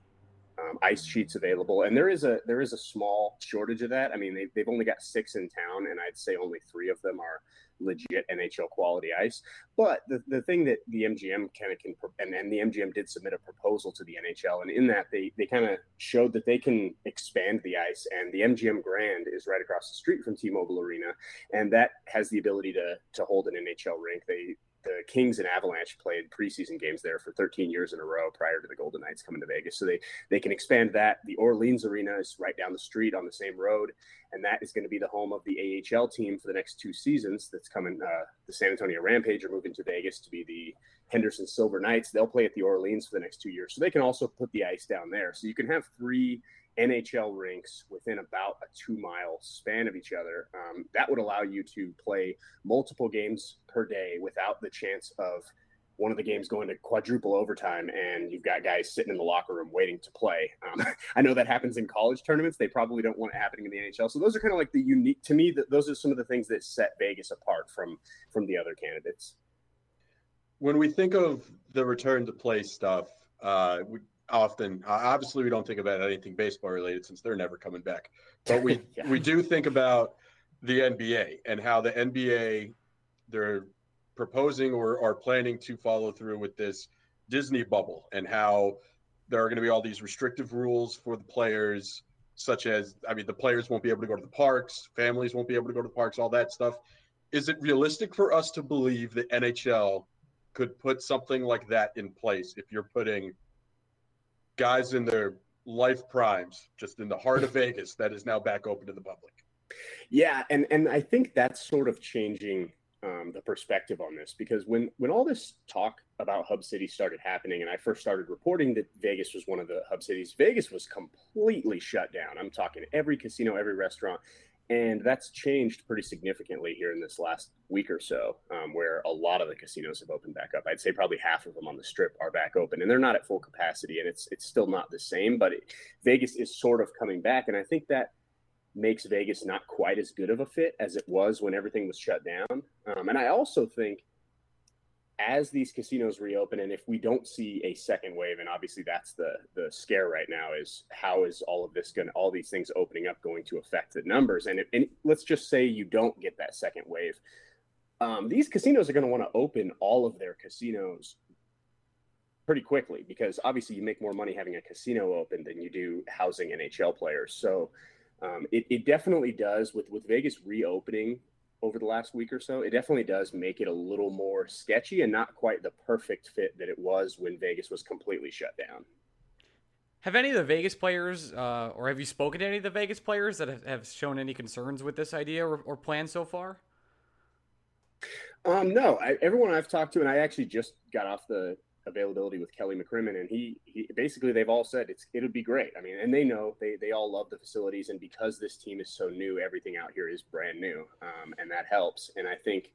um, ice sheets available, and there is a there is a small shortage of that. I mean, they, they've only got six in town, and I'd say only three of them are legit N H L quality ice. But the, the thing that the M G M kind of can, and, and the M G M did submit a proposal to the N H L, and in that they, they kind of showed that they can expand the ice, and the M G M Grand is right across the street from T-Mobile Arena, and that has the ability to to hold an N H L rink. They The Kings and Avalanche played preseason games there for thirteen years in a row prior to the Golden Knights coming to Vegas. So they, they can expand that. The Orleans Arena is right down the street on the same road, and that is going to be the home of the A H L team for the next two seasons that's coming. Uh, the San Antonio Rampage are moving to Vegas to be the Henderson Silver Knights. They'll play at the Orleans for the next two years. So they can also put the ice down there. So you can have three N H L rinks within about a two-mile span of each other. Um, that would allow you to play multiple games per day without the chance of one of the games going to quadruple overtime and you've got guys sitting in the locker room waiting to play. Um, I know that happens in college tournaments. They probably don't want it happening in the N H L. So those are kind of like the unique – to me, that those are some of the things that set Vegas apart from from the other candidates. When we think of the return-to-play stuff, uh, we – Often, uh, obviously, we don't think about anything baseball related since they're never coming back. But we yeah. we do think about the N B A and how the N B A, they're proposing or are planning to follow through with this Disney bubble and how there are going to be all these restrictive rules for the players, such as, I mean, the players won't be able to go to the parks, families won't be able to go to the parks, all that stuff. Is it realistic for us to believe that N H L could put something like that in place if you're putting – guys in their life primes, just in the heart of Vegas, that is now back open to the public? Yeah, and and I think that's sort of changing um, the perspective on this, because when, when all this talk about Hub City started happening and I first started reporting that Vegas was one of the Hub Cities, Vegas was completely shut down. I'm talking every casino, every restaurant. And that's changed pretty significantly here in this last week or so, um, where a lot of the casinos have opened back up. I'd say probably half of them on the Strip are back open, and they're not at full capacity, and it's it's still not the same, but it, Vegas is sort of coming back, and I think that makes Vegas not quite as good of a fit as it was when everything was shut down. Um, and I also think as these casinos reopen, and if we don't see a second wave, and obviously that's the the scare right now, is how is all of this going to, all these things opening up going to affect the numbers? And, if, and let's just say you don't get that second wave. Um, these casinos are going to want to open all of their casinos pretty quickly, because obviously you make more money having a casino open than you do housing N H L players. So um, it, it definitely does with, with Vegas reopening over the last week or so, it definitely does make it a little more sketchy and not quite the perfect fit that it was when Vegas was completely shut down. Have any of the Vegas players, uh, or have you spoken to any of the Vegas players that have, have shown any concerns with this idea or, or plan so far? Um, no, I, everyone I've talked to, and I actually just got off the availability with Kelly McCrimmon, and he, he basically they've all said it's it'll be great. I mean, and they know they they all love the facilities, and because this team is so new, everything out here is brand new, um, and that helps. And I think,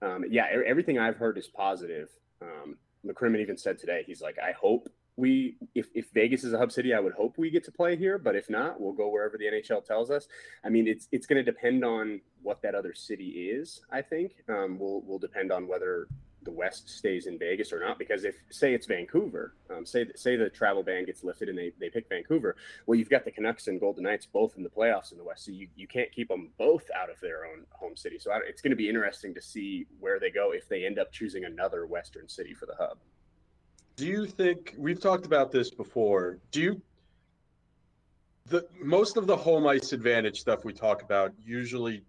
um, yeah, everything I've heard is positive. Um, McCrimmon even said today, he's like, I hope we, if if Vegas is a hub city, I would hope we get to play here, but if not, we'll go wherever the N H L tells us. I mean, it's it's going to depend on what that other city is. I think um, will will depend on whether the West stays in Vegas or not, because if say it's Vancouver, um, say say the travel ban gets lifted and they, they pick Vancouver, well, you've got the Canucks and Golden Knights both in the playoffs in the West, so you, you can't keep them both out of their own home city. So I, it's going to be interesting to see where they go if they end up choosing another Western city for the hub. Do you think, we've talked about this before, do you, the most of the home ice advantage stuff we talk about usually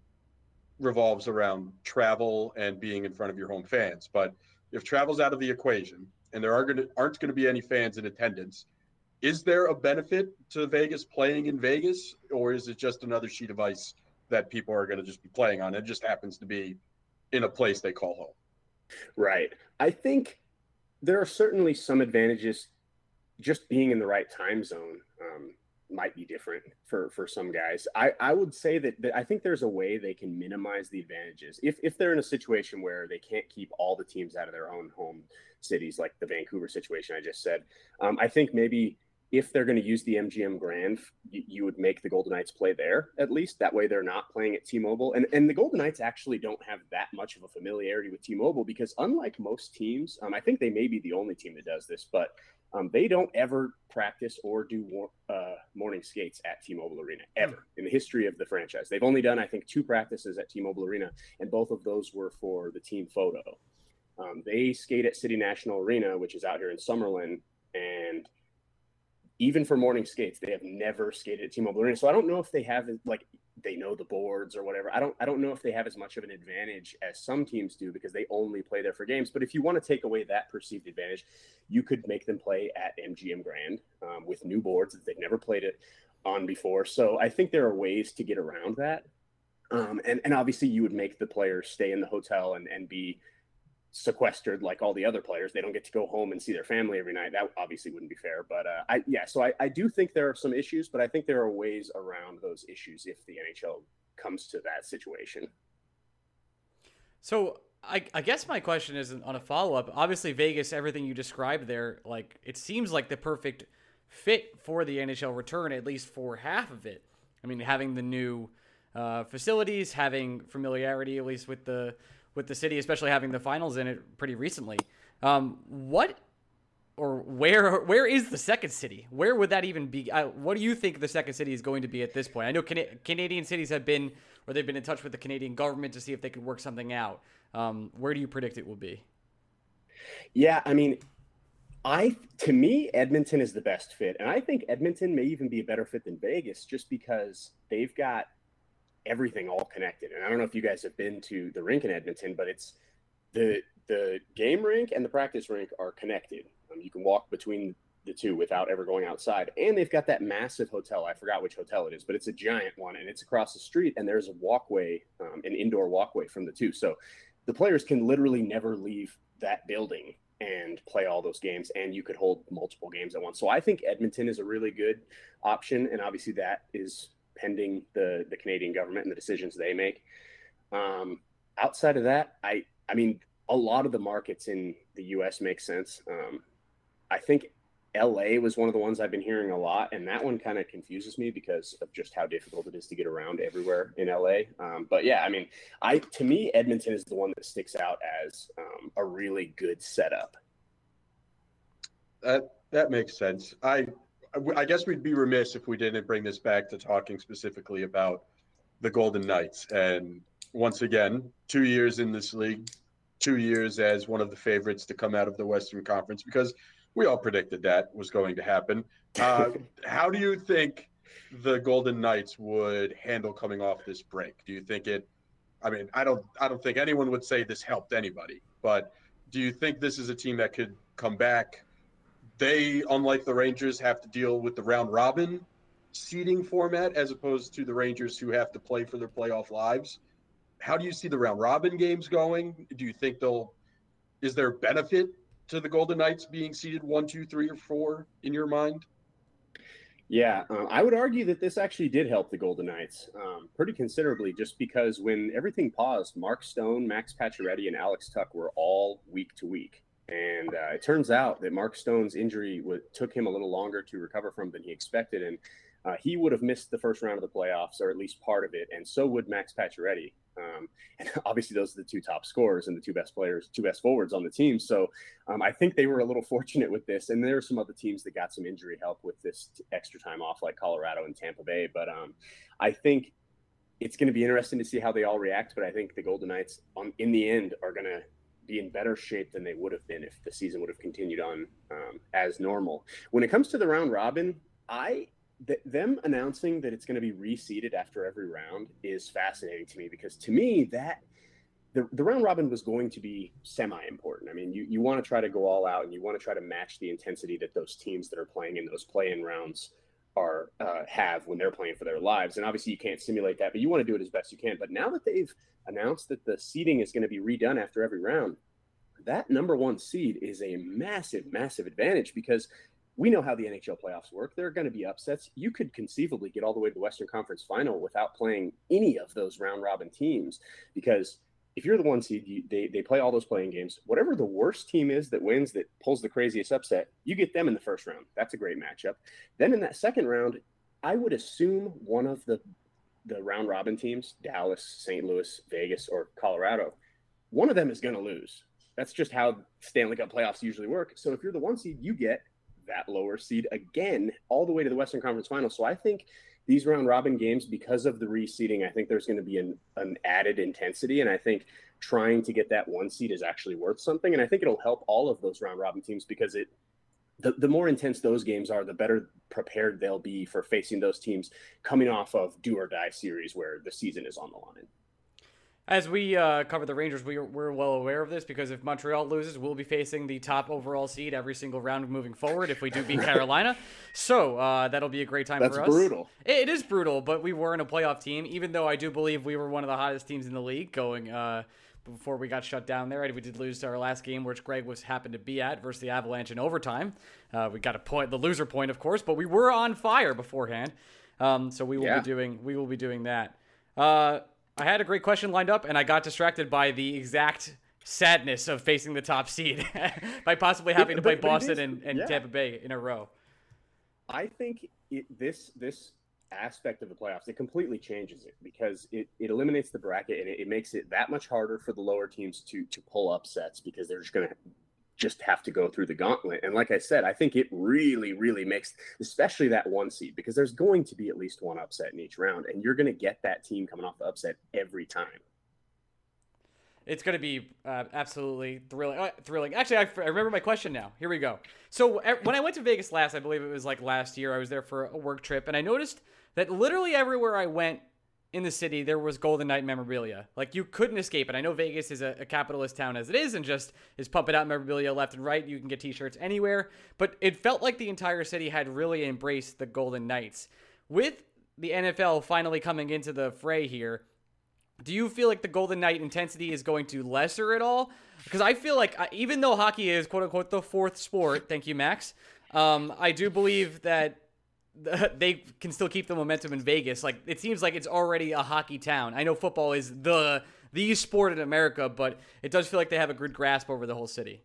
revolves around travel and being in front of your home fans. But if travel's out of the equation and there are going to, aren't going to be any fans in attendance, is there a benefit to Vegas playing in Vegas, or is it just another sheet of ice that people are going to just be playing on? It just happens to be in a place they call home. Right. I think there are certainly some advantages. Just being in the right time zone um, might be different for, for some guys. I, I would say that, that I think there's a way they can minimize the advantages. If if they're in a situation where they can't keep all the teams out of their own home cities, like the Vancouver situation I just said, um, I think maybe if they're going to use the M G M Grand, you, you would make the Golden Knights play there, at least. That way they're not playing at T-Mobile. And and the Golden Knights actually don't have that much of a familiarity with T-Mobile because unlike most teams, um, I think they may be the only team that does this, but um, they don't ever practice or do war, uh, morning skates at T-Mobile Arena, ever, in the history of the franchise. They've only done, I think, two practices at T-Mobile Arena, and both of those were for the team photo. Um, they skate at City National Arena, which is out here in Summerlin, and even for morning skates, they have never skated at T-Mobile Arena. So I don't know if they have, like, they know the boards or whatever. I don't I don't know if they have as much of an advantage as some teams do because they only play there for games. But if you want to take away that perceived advantage, you could make them play at M G M Grand um, with new boards that they've never played it on before. So I think there are ways to get around that. Um, and, and obviously you would make the players stay in the hotel and, and be sequestered like all the other players. They don't get to go home and see their family every night. That obviously wouldn't be fair, but uh I yeah so I, I do think there are some issues, but I think there are ways around those issues if the N H L comes to that situation. So I, I guess my question is on a follow-up. Obviously Vegas, everything you described there, like it seems like the perfect fit for the N H L return, at least for half of it. I mean, having the new uh facilities, having familiarity at least with the with the city, especially having the finals in it pretty recently. Um, what or where, where is the second city? Where would that even be? I, what do you think the second city is going to be at this point? I know Can- Canadian cities have been, or they've been in touch with the Canadian government to see if they could work something out. Um, where do you predict it will be? Yeah. I mean, I, to me, Edmonton is the best fit. And I think Edmonton may even be a better fit than Vegas just because they've got everything all connected. And I don't know if you guys have been to the rink in Edmonton, but it's the the game rink and the practice rink are connected. Um, you can walk between the two without ever going outside. And they've got that massive hotel. I forgot which hotel it is, but it's a giant one and it's across the street and there's a walkway, um, an indoor walkway from the two. So the players can literally never leave that building and play all those games, and you could hold multiple games at once. So I think Edmonton is a really good option, and obviously that is pending the, the Canadian government and the decisions they make. Um, outside of that, I, I mean, a lot of the markets in the U S make sense. Um, I think L A was one of the ones I've been hearing a lot, and that one kind of confuses me because of just how difficult it is to get around everywhere in L A. Um, but yeah, I mean, I to me, Edmonton is the one that sticks out as um, a really good setup. That, that makes sense. I I guess we'd be remiss if we didn't bring this back to talking specifically about the Golden Knights. And once again, two years in this league, two years as one of the favorites to come out of the Western Conference, because we all predicted that was going to happen. Uh, how do you think the Golden Knights would handle coming off this break? Do you think it, I mean, I don't, I don't think anyone would say this helped anybody, but do you think this is a team that could come back? They, unlike the Rangers, have to deal with the round robin seeding format as opposed to the Rangers who have to play for their playoff lives. How do you see the round robin games going? Do you think they'll – is there benefit to the Golden Knights being seeded one, two, three, or four in your mind? Yeah, um, I would argue that this actually did help the Golden Knights um, pretty considerably just because when everything paused, Mark Stone, Max Pacioretty, and Alex Tuck were all week to week. And uh, it turns out that Mark Stone's injury w- took him a little longer to recover from than he expected. And uh, he would have missed the first round of the playoffs, or at least part of it. And so would Max Pacioretty. Um, and obviously those are the two top scorers and the two best players, two best forwards on the team. So um, I think they were a little fortunate with this. And there are some other teams that got some injury help with this t- extra time off, like Colorado and Tampa Bay. But um, I think it's going to be interesting to see how they all react. But I think the Golden Knights on, in the end are going to be in better shape than they would have been if the season would have continued on um, as normal. When it comes to the round robin, I th- them announcing that it's going to be reseeded after every round is fascinating to me because to me that the, the round robin was going to be semi-important. I mean, you, you want to try to go all out and you want to try to match the intensity that those teams that are playing in those play-in rounds are uh, have when they're playing for their lives. And obviously you can't simulate that, but you want to do it as best you can. But now that they've announced that the seeding is going to be redone after every round, that number one seed is a massive, massive advantage because we know how the N H L playoffs work. There are going to be upsets. You could conceivably get all the way to the Western Conference final without playing any of those round robin teams because if you're the one seed, you, they, they play all those playing games. Whatever the worst team is that wins, that pulls the craziest upset, you get them in the first round. That's a great matchup. Then in that second round, I would assume one of the the round robin teams, Dallas, Saint Louis, Vegas, or Colorado, one of them is going to lose. That's just how Stanley Cup playoffs usually work. So if you're the one seed, you get that lower seed again all the way to the Western Conference Finals. So I think these round robin games, because of the reseeding, I think there's going to be an, an added intensity. And I think trying to get that one seed is actually worth something. And I think it'll help all of those round robin teams, because it, the, the more intense those games are, the better prepared they'll be for facing those teams coming off of do or die series where the season is on the line. As we uh, cover the Rangers, we are, we're well aware of this, because if Montreal loses, we'll be facing the top overall seed every single round moving forward if we do beat Carolina. So uh, that'll be a great time That's for us. That's brutal. It, it is brutal, but we were in a playoff team, even though I do believe we were one of the hottest teams in the league going uh, before we got shut down there. We did lose to our last game, which Greg was happened to be at, versus the Avalanche in overtime. Uh, we got a point, the loser point, of course, but we were on fire beforehand. Um, so we will yeah. be doing we will be doing that. Uh, I had a great question lined up, and I got distracted by the exact sadness of facing the top seed by possibly having to play Boston and, and yeah. Tampa Bay in a row. I think it, this this aspect of the playoffs, it completely changes it, because it, it eliminates the bracket, and it, it makes it that much harder for the lower teams to to pull upsets, because they're just going to just have to go through the gauntlet. And like I said, I think it really, really makes, especially that one seed, because there's going to be at least one upset in each round, and you're going to get that team coming off the upset every time. It's going to be uh, absolutely thrilling. Uh, thrilling. Actually, I, I remember my question now. Here we go. So when I went to Vegas last, I believe it was like last year, I was there for a work trip, and I noticed that literally everywhere I went in the city, there was Golden Knight memorabilia. Like, you couldn't escape it. I know Vegas is a, a capitalist town as it is, and just is pumping out memorabilia left and right. You can get t-shirts anywhere. But it felt like the entire city had really embraced the Golden Knights. With the N F L finally coming into the fray here, do you feel like the Golden Knight intensity is going to lesser at all? Because I feel like, even though hockey is, quote-unquote, the fourth sport, thank you, Max, um, I do believe that they can still keep the momentum in Vegas. Like, it seems like it's already a hockey town. I know football is the the sport in America, but it does feel like they have a good grasp over the whole city.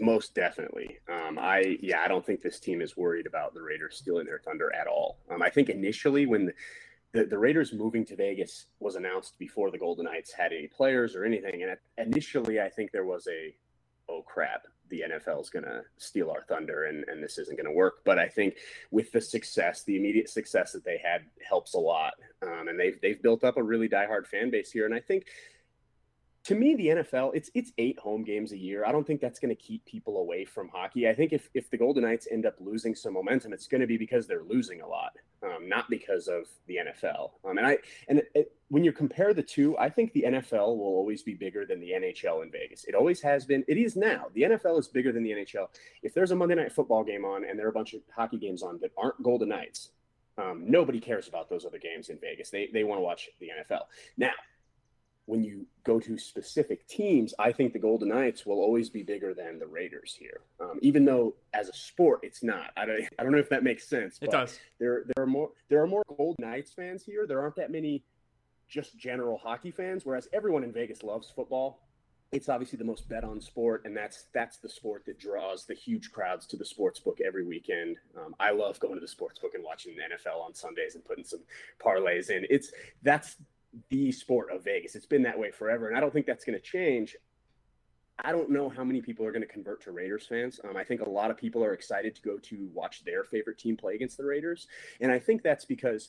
Most definitely. Um, I yeah, I don't think this team is worried about the Raiders stealing their thunder at all. Um, I think initially when the, the, the Raiders moving to Vegas was announced before the Golden Knights had any players or anything, and initially I think there was a oh crap. the N F L is going to steal our thunder and, and this isn't going to work. But I think with the success, the immediate success that they had helps a lot. Um, and they've, they've built up a really diehard fan base here. And I think, to me, the N F L, it's it's eight home games a year. I don't think that's going to keep people away from hockey. I think if, if the Golden Knights end up losing some momentum, it's going to be because they're losing a lot, um, not because of the N F L. Um, and I and it, when you compare the two, I think the N F L will always be bigger than the N H L in Vegas. It always has been. It is now. The N F L is bigger than the N H L. If there's a Monday Night Football game on and there are a bunch of hockey games on that aren't Golden Knights, um, nobody cares about those other games in Vegas. They they want to watch the N F L. Now, when you go to specific teams, I think the Golden Knights will always be bigger than the Raiders here, um, even though as a sport it's not. I don't, I don't know if that makes sense. It but does. There, there are more. There are more Golden Knights fans here. There aren't that many just general hockey fans. Whereas everyone in Vegas loves football. It's obviously the most bet on sport, and that's that's the sport that draws the huge crowds to the sports book every weekend. Um, I love going to the sports book and watching the N F L on Sundays and putting some parlays in. It's that's. the sport of Vegas. It's been that way forever, and I don't think that's going to change. I don't know how many people are going to convert to Raiders fans. Um, I think a lot of people are excited to go to watch their favorite team play against the Raiders, and I think that's because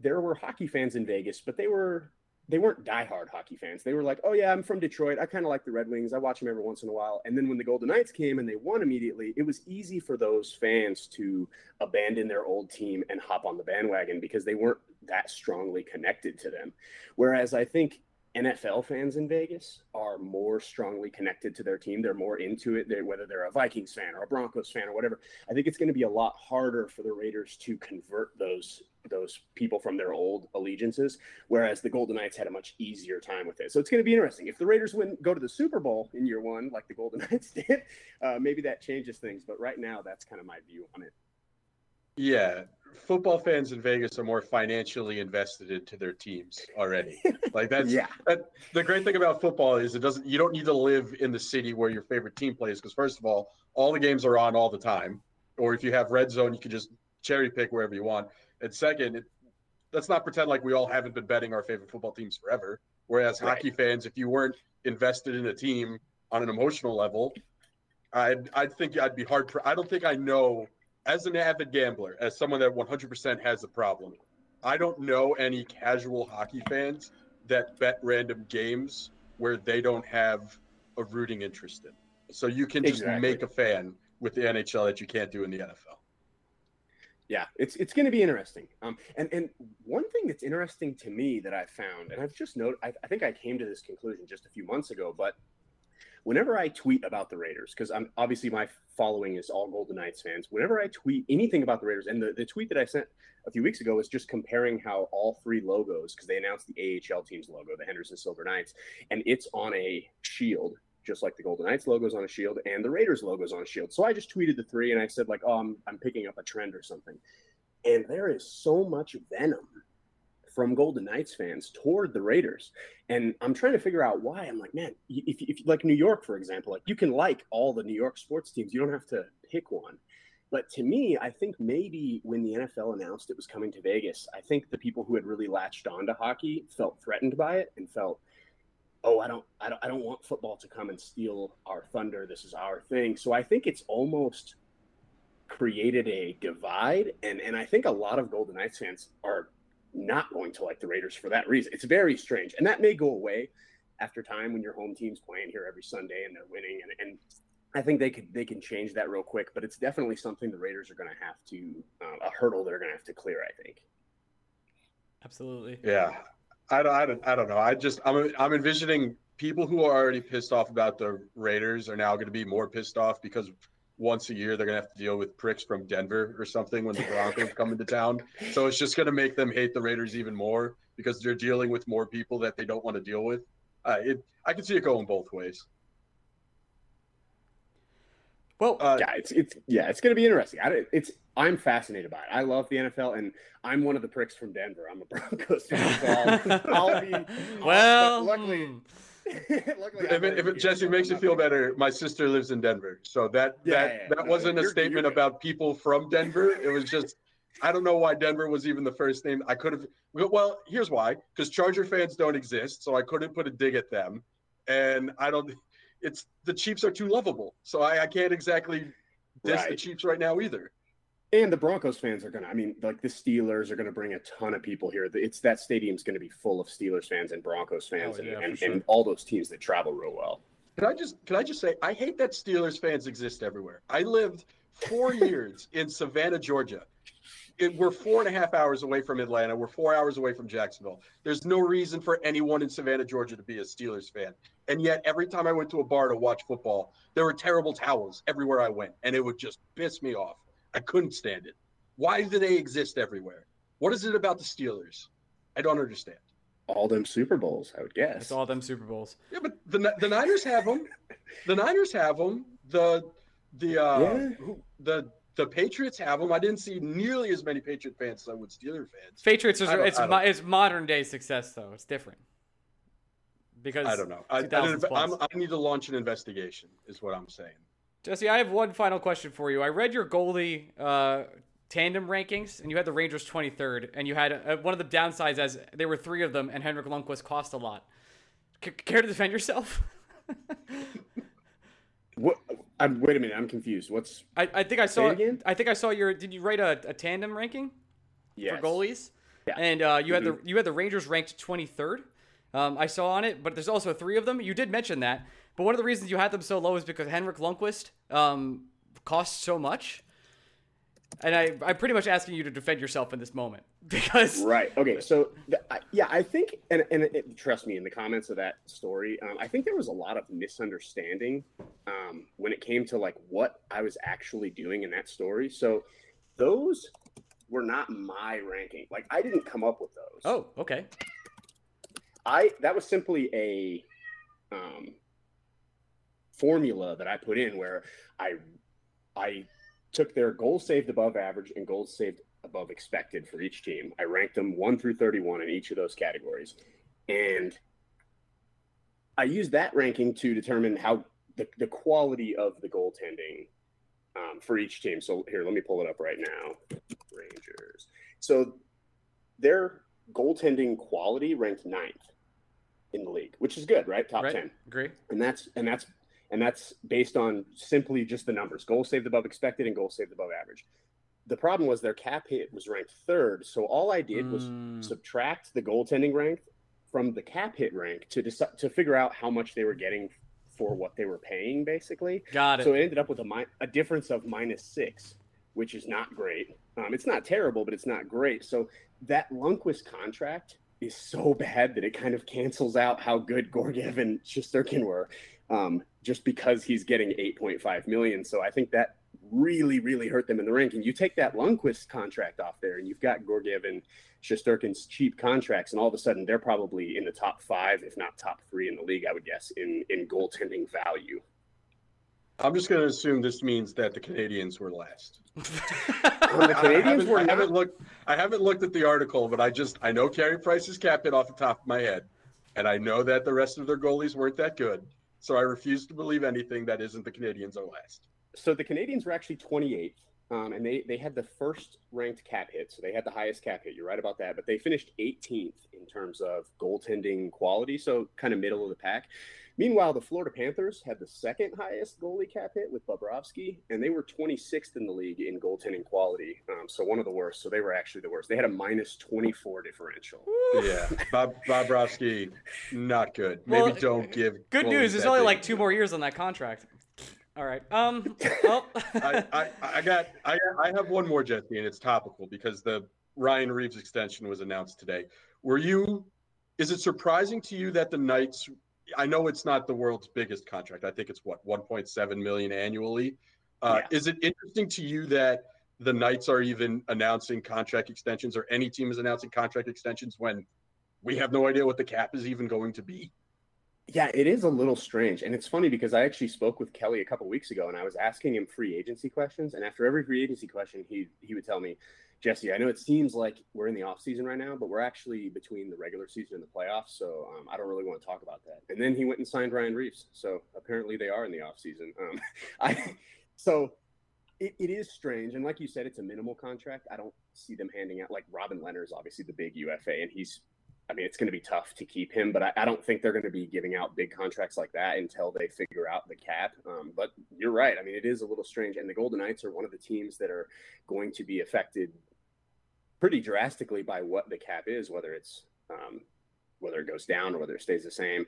there were hockey fans in Vegas, but they were they weren't diehard hockey fans. They were like, oh yeah, I'm from Detroit. I kind of like the Red Wings. I watch them every once in a while. And then when the Golden Knights came and they won immediately, it was easy for those fans to abandon their old team and hop on the bandwagon because they weren't that strongly connected to them. Whereas I think N F L fans in Vegas are more strongly connected to their team. They're more into it, they're, whether they're a Vikings fan or a Broncos fan or whatever. I think it's going to be a lot harder for the Raiders to convert those those people from their old allegiances, whereas the Golden Knights had a much easier time with it. So it's going to be interesting. If the Raiders win, go to the Super Bowl in year one like the Golden Knights did, uh, maybe that changes things. But right now, that's kind of my view on it. Yeah, football fans in Vegas are more financially invested into their teams already. Like that's yeah. that, the great thing about football is it doesn't, you don't need to live in the city where your favorite team plays. Cause first of all, all the games are on all the time. Or if you have red zone, you can just cherry pick wherever you want. And second, it, let's not pretend like we all haven't been betting our favorite football teams forever. Whereas right. hockey fans, if you weren't invested in a team on an emotional level, I'd, I'd think I'd be hard. Pr- I don't think I know as an avid gambler, as someone that one hundred percent has a problem. I don't know any casual hockey fans that bet random games where they don't have a rooting interest in. So you can just exactly. make a fan with the N H L that you can't do in the N F L. Yeah, it's it's going to be interesting. Um, and, and one thing that's interesting to me that I found, and I've just noticed, I, I think I came to this conclusion just a few months ago, but whenever I tweet about the Raiders, because I'm obviously my following is all Golden Knights fans, whenever I tweet anything about the Raiders, and the, the tweet that I sent a few weeks ago was just comparing how all three logos, because they announced the A H L team's logo, the Henderson Silver Knights, and it's on a shield, just like the Golden Knights logo's on a shield and the Raiders logo's on a shield. So I just tweeted the three and I said, like, oh, I'm, I'm picking up a trend or something. And there is so much venom from Golden Knights fans toward the Raiders. And I'm trying to figure out why. I'm like, man, if, if like New York, for example, like you can like all the New York sports teams. You don't have to pick one. But to me, I think maybe when the N F L announced it was coming to Vegas, I think the people who had really latched onto hockey felt threatened by it and felt, oh, I don't, I don't, I don't want football to come and steal our thunder. This is our thing. So I think it's almost created a divide, and and I think a lot of Golden Knights fans are not going to like the Raiders for that reason. It's very strange, and that may go away after time when your home team's playing here every Sunday and they're winning. And, and I think they could they can change that real quick, but it's definitely something the Raiders are going to have to uh, a hurdle they're going to have to clear. I think. Absolutely. Yeah. I don't, I don't. I don't know. I just. I'm. I'm envisioning people who are already pissed off about the Raiders are now going to be more pissed off because once a year they're going to have to deal with pricks from Denver or something when the Broncos come into town. So it's just going to make them hate the Raiders even more because they're dealing with more people that they don't want to deal with. Uh, it. I can see it going both ways. Well, uh, yeah, it's it's yeah, it's going to be interesting. I, it's I'm fascinated by it. I love the N F L, and I'm one of the pricks from Denver. I'm a Broncos fan, so I'll, I'll be I'll, well. Luckily, luckily if, it, if it, Jesse makes you feel better, my sister lives in Denver, so that yeah, that, yeah, yeah. that no, wasn't a statement about people from Denver. It was just I don't know why Denver was even the first name. I could have. Well, here's why: because Charger fans don't exist, so I couldn't put a dig at them, and I don't. It's the Chiefs are too lovable, so I, I can't exactly diss right. the Chiefs right now either. And the Broncos fans are going to, I mean, like the Steelers are going to bring a ton of people here. It's that stadium's going to be full of Steelers fans and Broncos fans oh, yeah, and, and, sure. and all those teams that travel real well. Can I just can I just say, I hate that Steelers fans exist everywhere. I lived four years in Savannah, Georgia. It, we're four and a half hours away from Atlanta. We're four hours away from Jacksonville. There's no reason for anyone in Savannah, Georgia to be a Steelers fan. And yet every time I went to a bar to watch football, there were terrible towels everywhere I went. And it would just piss me off. I couldn't stand it. Why do they exist everywhere? What is it about the Steelers? I don't understand. All them Super Bowls, I would guess. It's all them Super Bowls. Yeah, but the the Niners have them. The Niners have them. The, the, uh, yeah. the, The Patriots have them. I didn't see nearly as many Patriot fans as I would Steeler fans. Patriots, is, it's mo- it's modern day success though. It's different because I don't know. I, I, I'm, I need to launch an investigation. Is what I'm saying. Jesse, I have one final question for you. I read your goalie uh, tandem rankings, and you had the Rangers twenty-third, and you had uh, one of the downsides as there were three of them, and Henrik Lundqvist cost a lot. C- care to defend yourself? What? I'm, wait a minute, I'm confused. What's I, I think I saw again? I think I saw your. Did you write a, a tandem ranking yes. for goalies? Yeah. And uh, you mm-hmm. had the you had the Rangers ranked twenty-third. Um, I saw on it, but there's also three of them. You did mention that, but one of the reasons you had them so low is because Henrik Lundqvist um, costs so much. And I, I'm pretty much asking you to defend yourself in this moment because. Right. Okay. So the, I, yeah, I think, and, and it, trust me, in the comments of that story, um, I think there was a lot of misunderstanding um, when it came to like what I was actually doing in that story. So those were not my ranking. Like I didn't come up with those. Oh, okay. I, that was simply a um, formula that I put in where I, I, took their goals saved above average and goals saved above expected for each team. I ranked them one through thirty-one in each of those categories. And I used that ranking to determine how the, the quality of the goaltending um, for each team. So here, let me pull it up right now. Rangers. So their goaltending quality ranked ninth in the league, which is good, right? Top right. ten. Agree. And that's, and that's, and that's based on simply just the numbers, goal saved above expected and goal saved above average. The problem was their cap hit was ranked third. So all I did was mm. subtract the goaltending rank from the cap hit rank to decide, to figure out how much they were getting for what they were paying, basically. Got it. So it ended up with a mi- a difference of minus six, which is not great. Um, it's not terrible, but it's not great. So that Lundqvist contract is so bad that it kind of cancels out how good Gorgiev and Shesterkin were, um, just because he's getting eight point five million. So I think that really, really hurt them in the ranking. You take that Lundqvist contract off there and you've got Gorgiev and Shesterkin's cheap contracts, and all of a sudden they're probably in the top five, if not top three in the league, I would guess, in, in goaltending value. I'm just going to assume this means that the Canadians were last. Well, the Canadians I haven't, were I haven't looked. I haven't looked at the article, but I just I know Carey Price's cap hit off the top of my head, and I know that the rest of their goalies weren't that good. So I refuse to believe anything that isn't the Canadians are last. So the Canadians were actually twenty-eighth, um, and they they had the first ranked cap hit, so they had the highest cap hit. You're right about that, but they finished eighteenth in terms of goaltending quality, so kind of middle of the pack. Meanwhile, the Florida Panthers had the second highest goalie cap hit with Bobrovsky, and they were twenty-sixth in the league in goaltending quality. Um, so one of the worst. So they were actually the worst. They had a minus twenty-four differential. Yeah, Bob, Bobrovsky, not good. Maybe well, don't give. Good news. There's only like two more years on that contract. All right. Um. Well. I, I I got I I have one more, Jesse, and it's topical because the Ryan Reeves extension was announced today. Were you? Is it surprising to you that the Knights? I know it's not the world's biggest contract. I think it's what, one point seven million annually. Uh, yeah. Is it interesting to you that the Knights are even announcing contract extensions, or any team is announcing contract extensions, when we have no idea what the cap is even going to be? Yeah, it is a little strange. And it's funny because I actually spoke with Kelly a couple of weeks ago, and I was asking him free agency questions. And after every free agency question, he, he would tell me, Jesse, I know it seems like we're in the off season right now, but we're actually between the regular season and the playoffs, so um, I don't really want to talk about that. And then he went and signed Ryan Reeves, so apparently they are in the off season. Um, I so it, it is strange, and like you said, it's a minimal contract. I don't see them handing out, like, Robin Leonard's obviously the big U F A, and he's, I mean, it's going to be tough to keep him, but I, I don't think they're going to be giving out big contracts like that until they figure out the cap. Um, but you're right. I mean, it is a little strange, and the Golden Knights are one of the teams that are going to be affected pretty drastically by what the cap is, whether it's um, whether it goes down or whether it stays the same.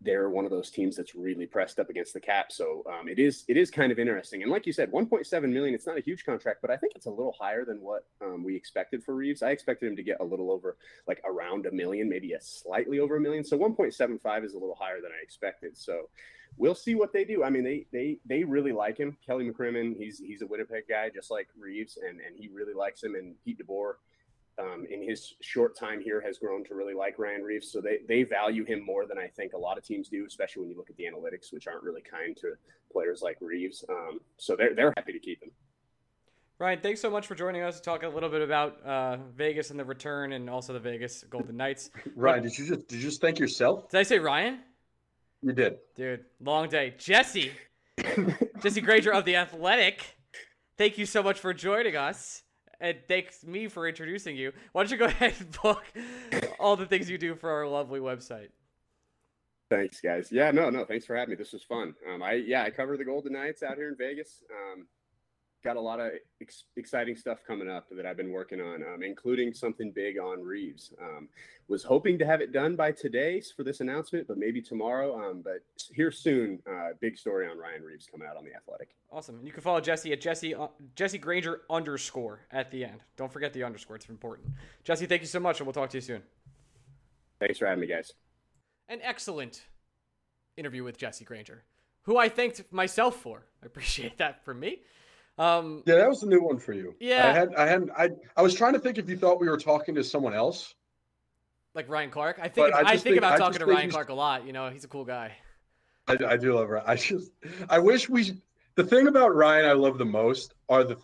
They're one of those teams that's really pressed up against the cap. So um, it is it is kind of interesting. And like you said, one point seven million dollars, it's not a huge contract, but I think it's a little higher than what um, we expected for Reeves. I expected him to get a little over, like around a million, maybe a slightly over a million. So one point seven five is a little higher than I expected. So we'll see what they do. I mean, they they they really like him. Kelly McCrimmon, he's he's a Winnipeg guy, just like Reeves, and, and he really likes him. And Pete DeBoer, Um, in his short time here, has grown to really like Ryan Reeves. So they, they value him more than I think a lot of teams do, especially when you look at the analytics, which aren't really kind to players like Reeves. Um, so they're, they're happy to keep him. Ryan, thanks so much for joining us to talk a little bit about uh, Vegas and the return, and also the Vegas Golden Knights. Ryan, did you just did you just thank yourself? Did I say Ryan? You did. Dude, long day. Jesse, Jesse Granger of The Athletic, thank you so much for joining us. And thanks me for introducing you. Why don't you go ahead and book all the things you do for our lovely website? Thanks, guys. Yeah, no, no, thanks for having me. This was fun. Um, I yeah, I cover the Golden Knights out here in Vegas. Um, got a lot of ex- exciting stuff coming up that I've been working on, um, including something big on Reeves. Um, was hoping to have it done by today for this announcement, but maybe tomorrow. Um, but here soon, uh, big story on Ryan Reeves coming out on The Athletic. Awesome. And you can follow Jesse at Jesse, uh, Jesse Granger underscore at the end. Don't forget the underscore. It's important. Jesse, thank you so much, and we'll talk to you soon. Thanks for having me, guys. An excellent interview with Jesse Granger, who I thanked myself for. I appreciate that from me. Um, yeah, that was a new one for you. Yeah, I had, I had, I, I was trying to think if you thought we were talking to someone else, like Ryan Clark. I think, if, I, I think, think about I talking to Ryan Clark a lot. You know, he's a cool guy. I, I do love Ryan. I just, I wish we. The thing about Ryan I love the most are the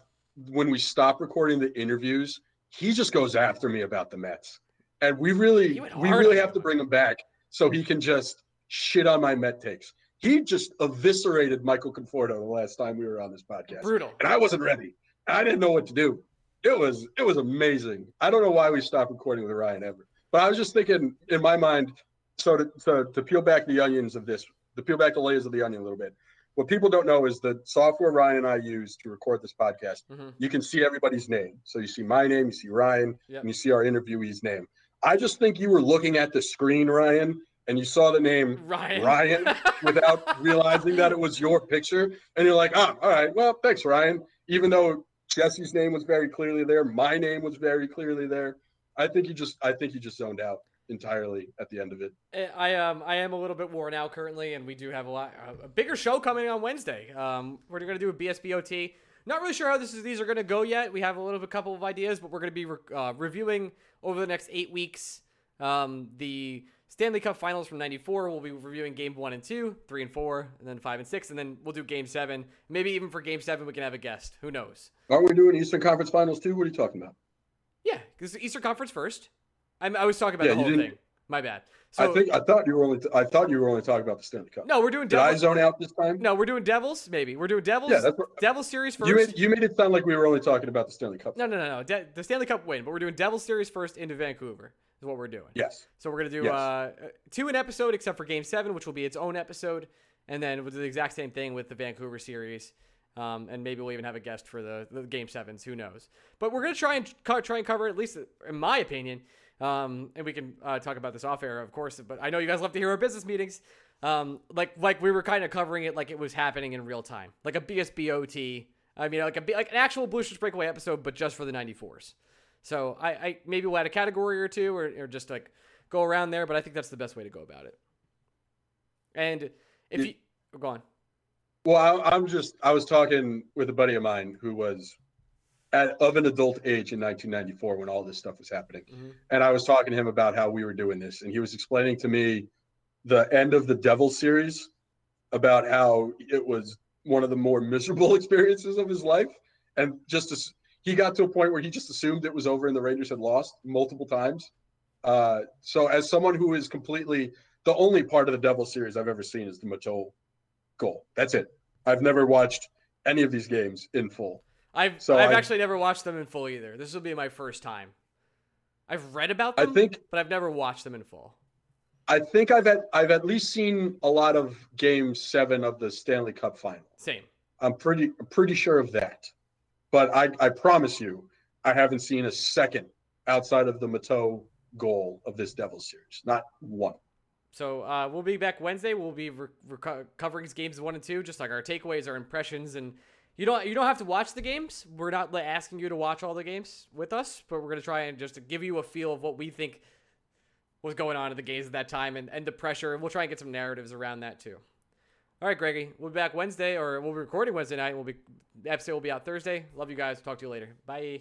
when we stop recording the interviews, he just goes after me about the Mets. And we really we really have to bring him back so he can just shit on my Met takes. He just eviscerated Michael Conforto the last time we were on this podcast. Brutal. And I wasn't ready. I didn't know what to do. It was it was amazing. I don't know why we stopped recording with Ryan ever. But I was just thinking in my mind, so to, so to peel back the onions of this, to peel back the layers of the onion a little bit. What people don't know is the software Ryan and I use to record this podcast, mm-hmm. you can see everybody's name. So you see my name, you see Ryan, yep. and you see our interviewee's name. I just think you were looking at the screen, Ryan, and you saw the name Ryan, Ryan without realizing that it was your picture. And you're like, oh, all right, well, thanks, Ryan. Even though Jesse's name was very clearly there, my name was very clearly there. I think you just I think you just zoned out entirely at the end of it. I um I am a little bit worn out currently, and we do have a lot a bigger show coming on Wednesday. Um, we're going to do a B S B O T. Not really sure how this is these are going to go yet. We have a little bit, couple of ideas, but we're going to be re- uh, reviewing over the next eight weeks um, the Stanley Cup Finals from ninety-four. We'll be reviewing game one and two, three and four, and then five and six, and then we'll do game seven. Maybe even for game seven, we can have a guest. Who knows? Aren't we doing Eastern Conference Finals too? What are you talking about? Yeah, because Eastern Conference first. I'm, I was talking about yeah, the whole thing. My bad. So, I think I thought you were only. T- I thought you were only talking about the Stanley Cup. No, we're doing. Devils. Did I zone out this time? No, we're doing Devils. Maybe we're doing Devils. Yeah, that's what, Devils series first. You made, you made it sound like we were only talking about the Stanley Cup. No, no, no, no. De- the Stanley Cup win, but we're doing Devils series first into Vancouver is what we're doing. Yes. So we're gonna do yes. uh, two an episode, except for Game Seven, which will be its own episode, and then we'll do the exact same thing with the Vancouver series. Um, and maybe we'll even have a guest for the, the Game Sevens. Who knows? But we're gonna try and co- try and cover at least, in my opinion. Um, and we can uh, talk about this off air, of course. But I know you guys love to hear our business meetings. Um, like like we were kind of covering it like it was happening in real time, like a B S B O T. I mean, like a like an actual Blue Shirts Breakaway episode, but just for the ninety-fours. So I, I maybe we'll add a category or two, or, or just like go around there. But I think that's the best way to go about it. And if you, you go on. Well, I, I'm just I was talking with a buddy of mine who was. At, of an adult age in nineteen ninety-four when all this stuff was happening. Mm-hmm. And I was talking to him about how we were doing this. And he was explaining to me the end of the Devils series about how it was one of the more miserable experiences of his life. And just as, he got to a point where he just assumed it was over and the Rangers had lost multiple times. Uh, so as someone who is completely – the only part of the Devils series I've ever seen is the Matteau goal. That's it. I've never watched any of these games in full. I've so I've I, actually never watched them in full either. This will be my first time. I've read about them, I think, but I've never watched them in full. I think I've at, I've at least seen a lot of Game Seven of the Stanley Cup Final. Same. I'm pretty pretty sure of that, but I I promise you, I haven't seen a second outside of the Matteau goal of this Devils series. Not one. So uh, we'll be back Wednesday. We'll be re- reco- covering games one and two, just like our takeaways, our impressions, and. You don't you don't have to watch the games. We're not asking you to watch all the games with us, but we're going to try and just to give you a feel of what we think was going on in the games at that time and, and the pressure. And we'll try and get some narratives around that too. All right, Greggy, we'll be back Wednesday, or we'll be recording Wednesday night. We'll be the episode will be out Thursday. Love you guys. Talk to you later. Bye.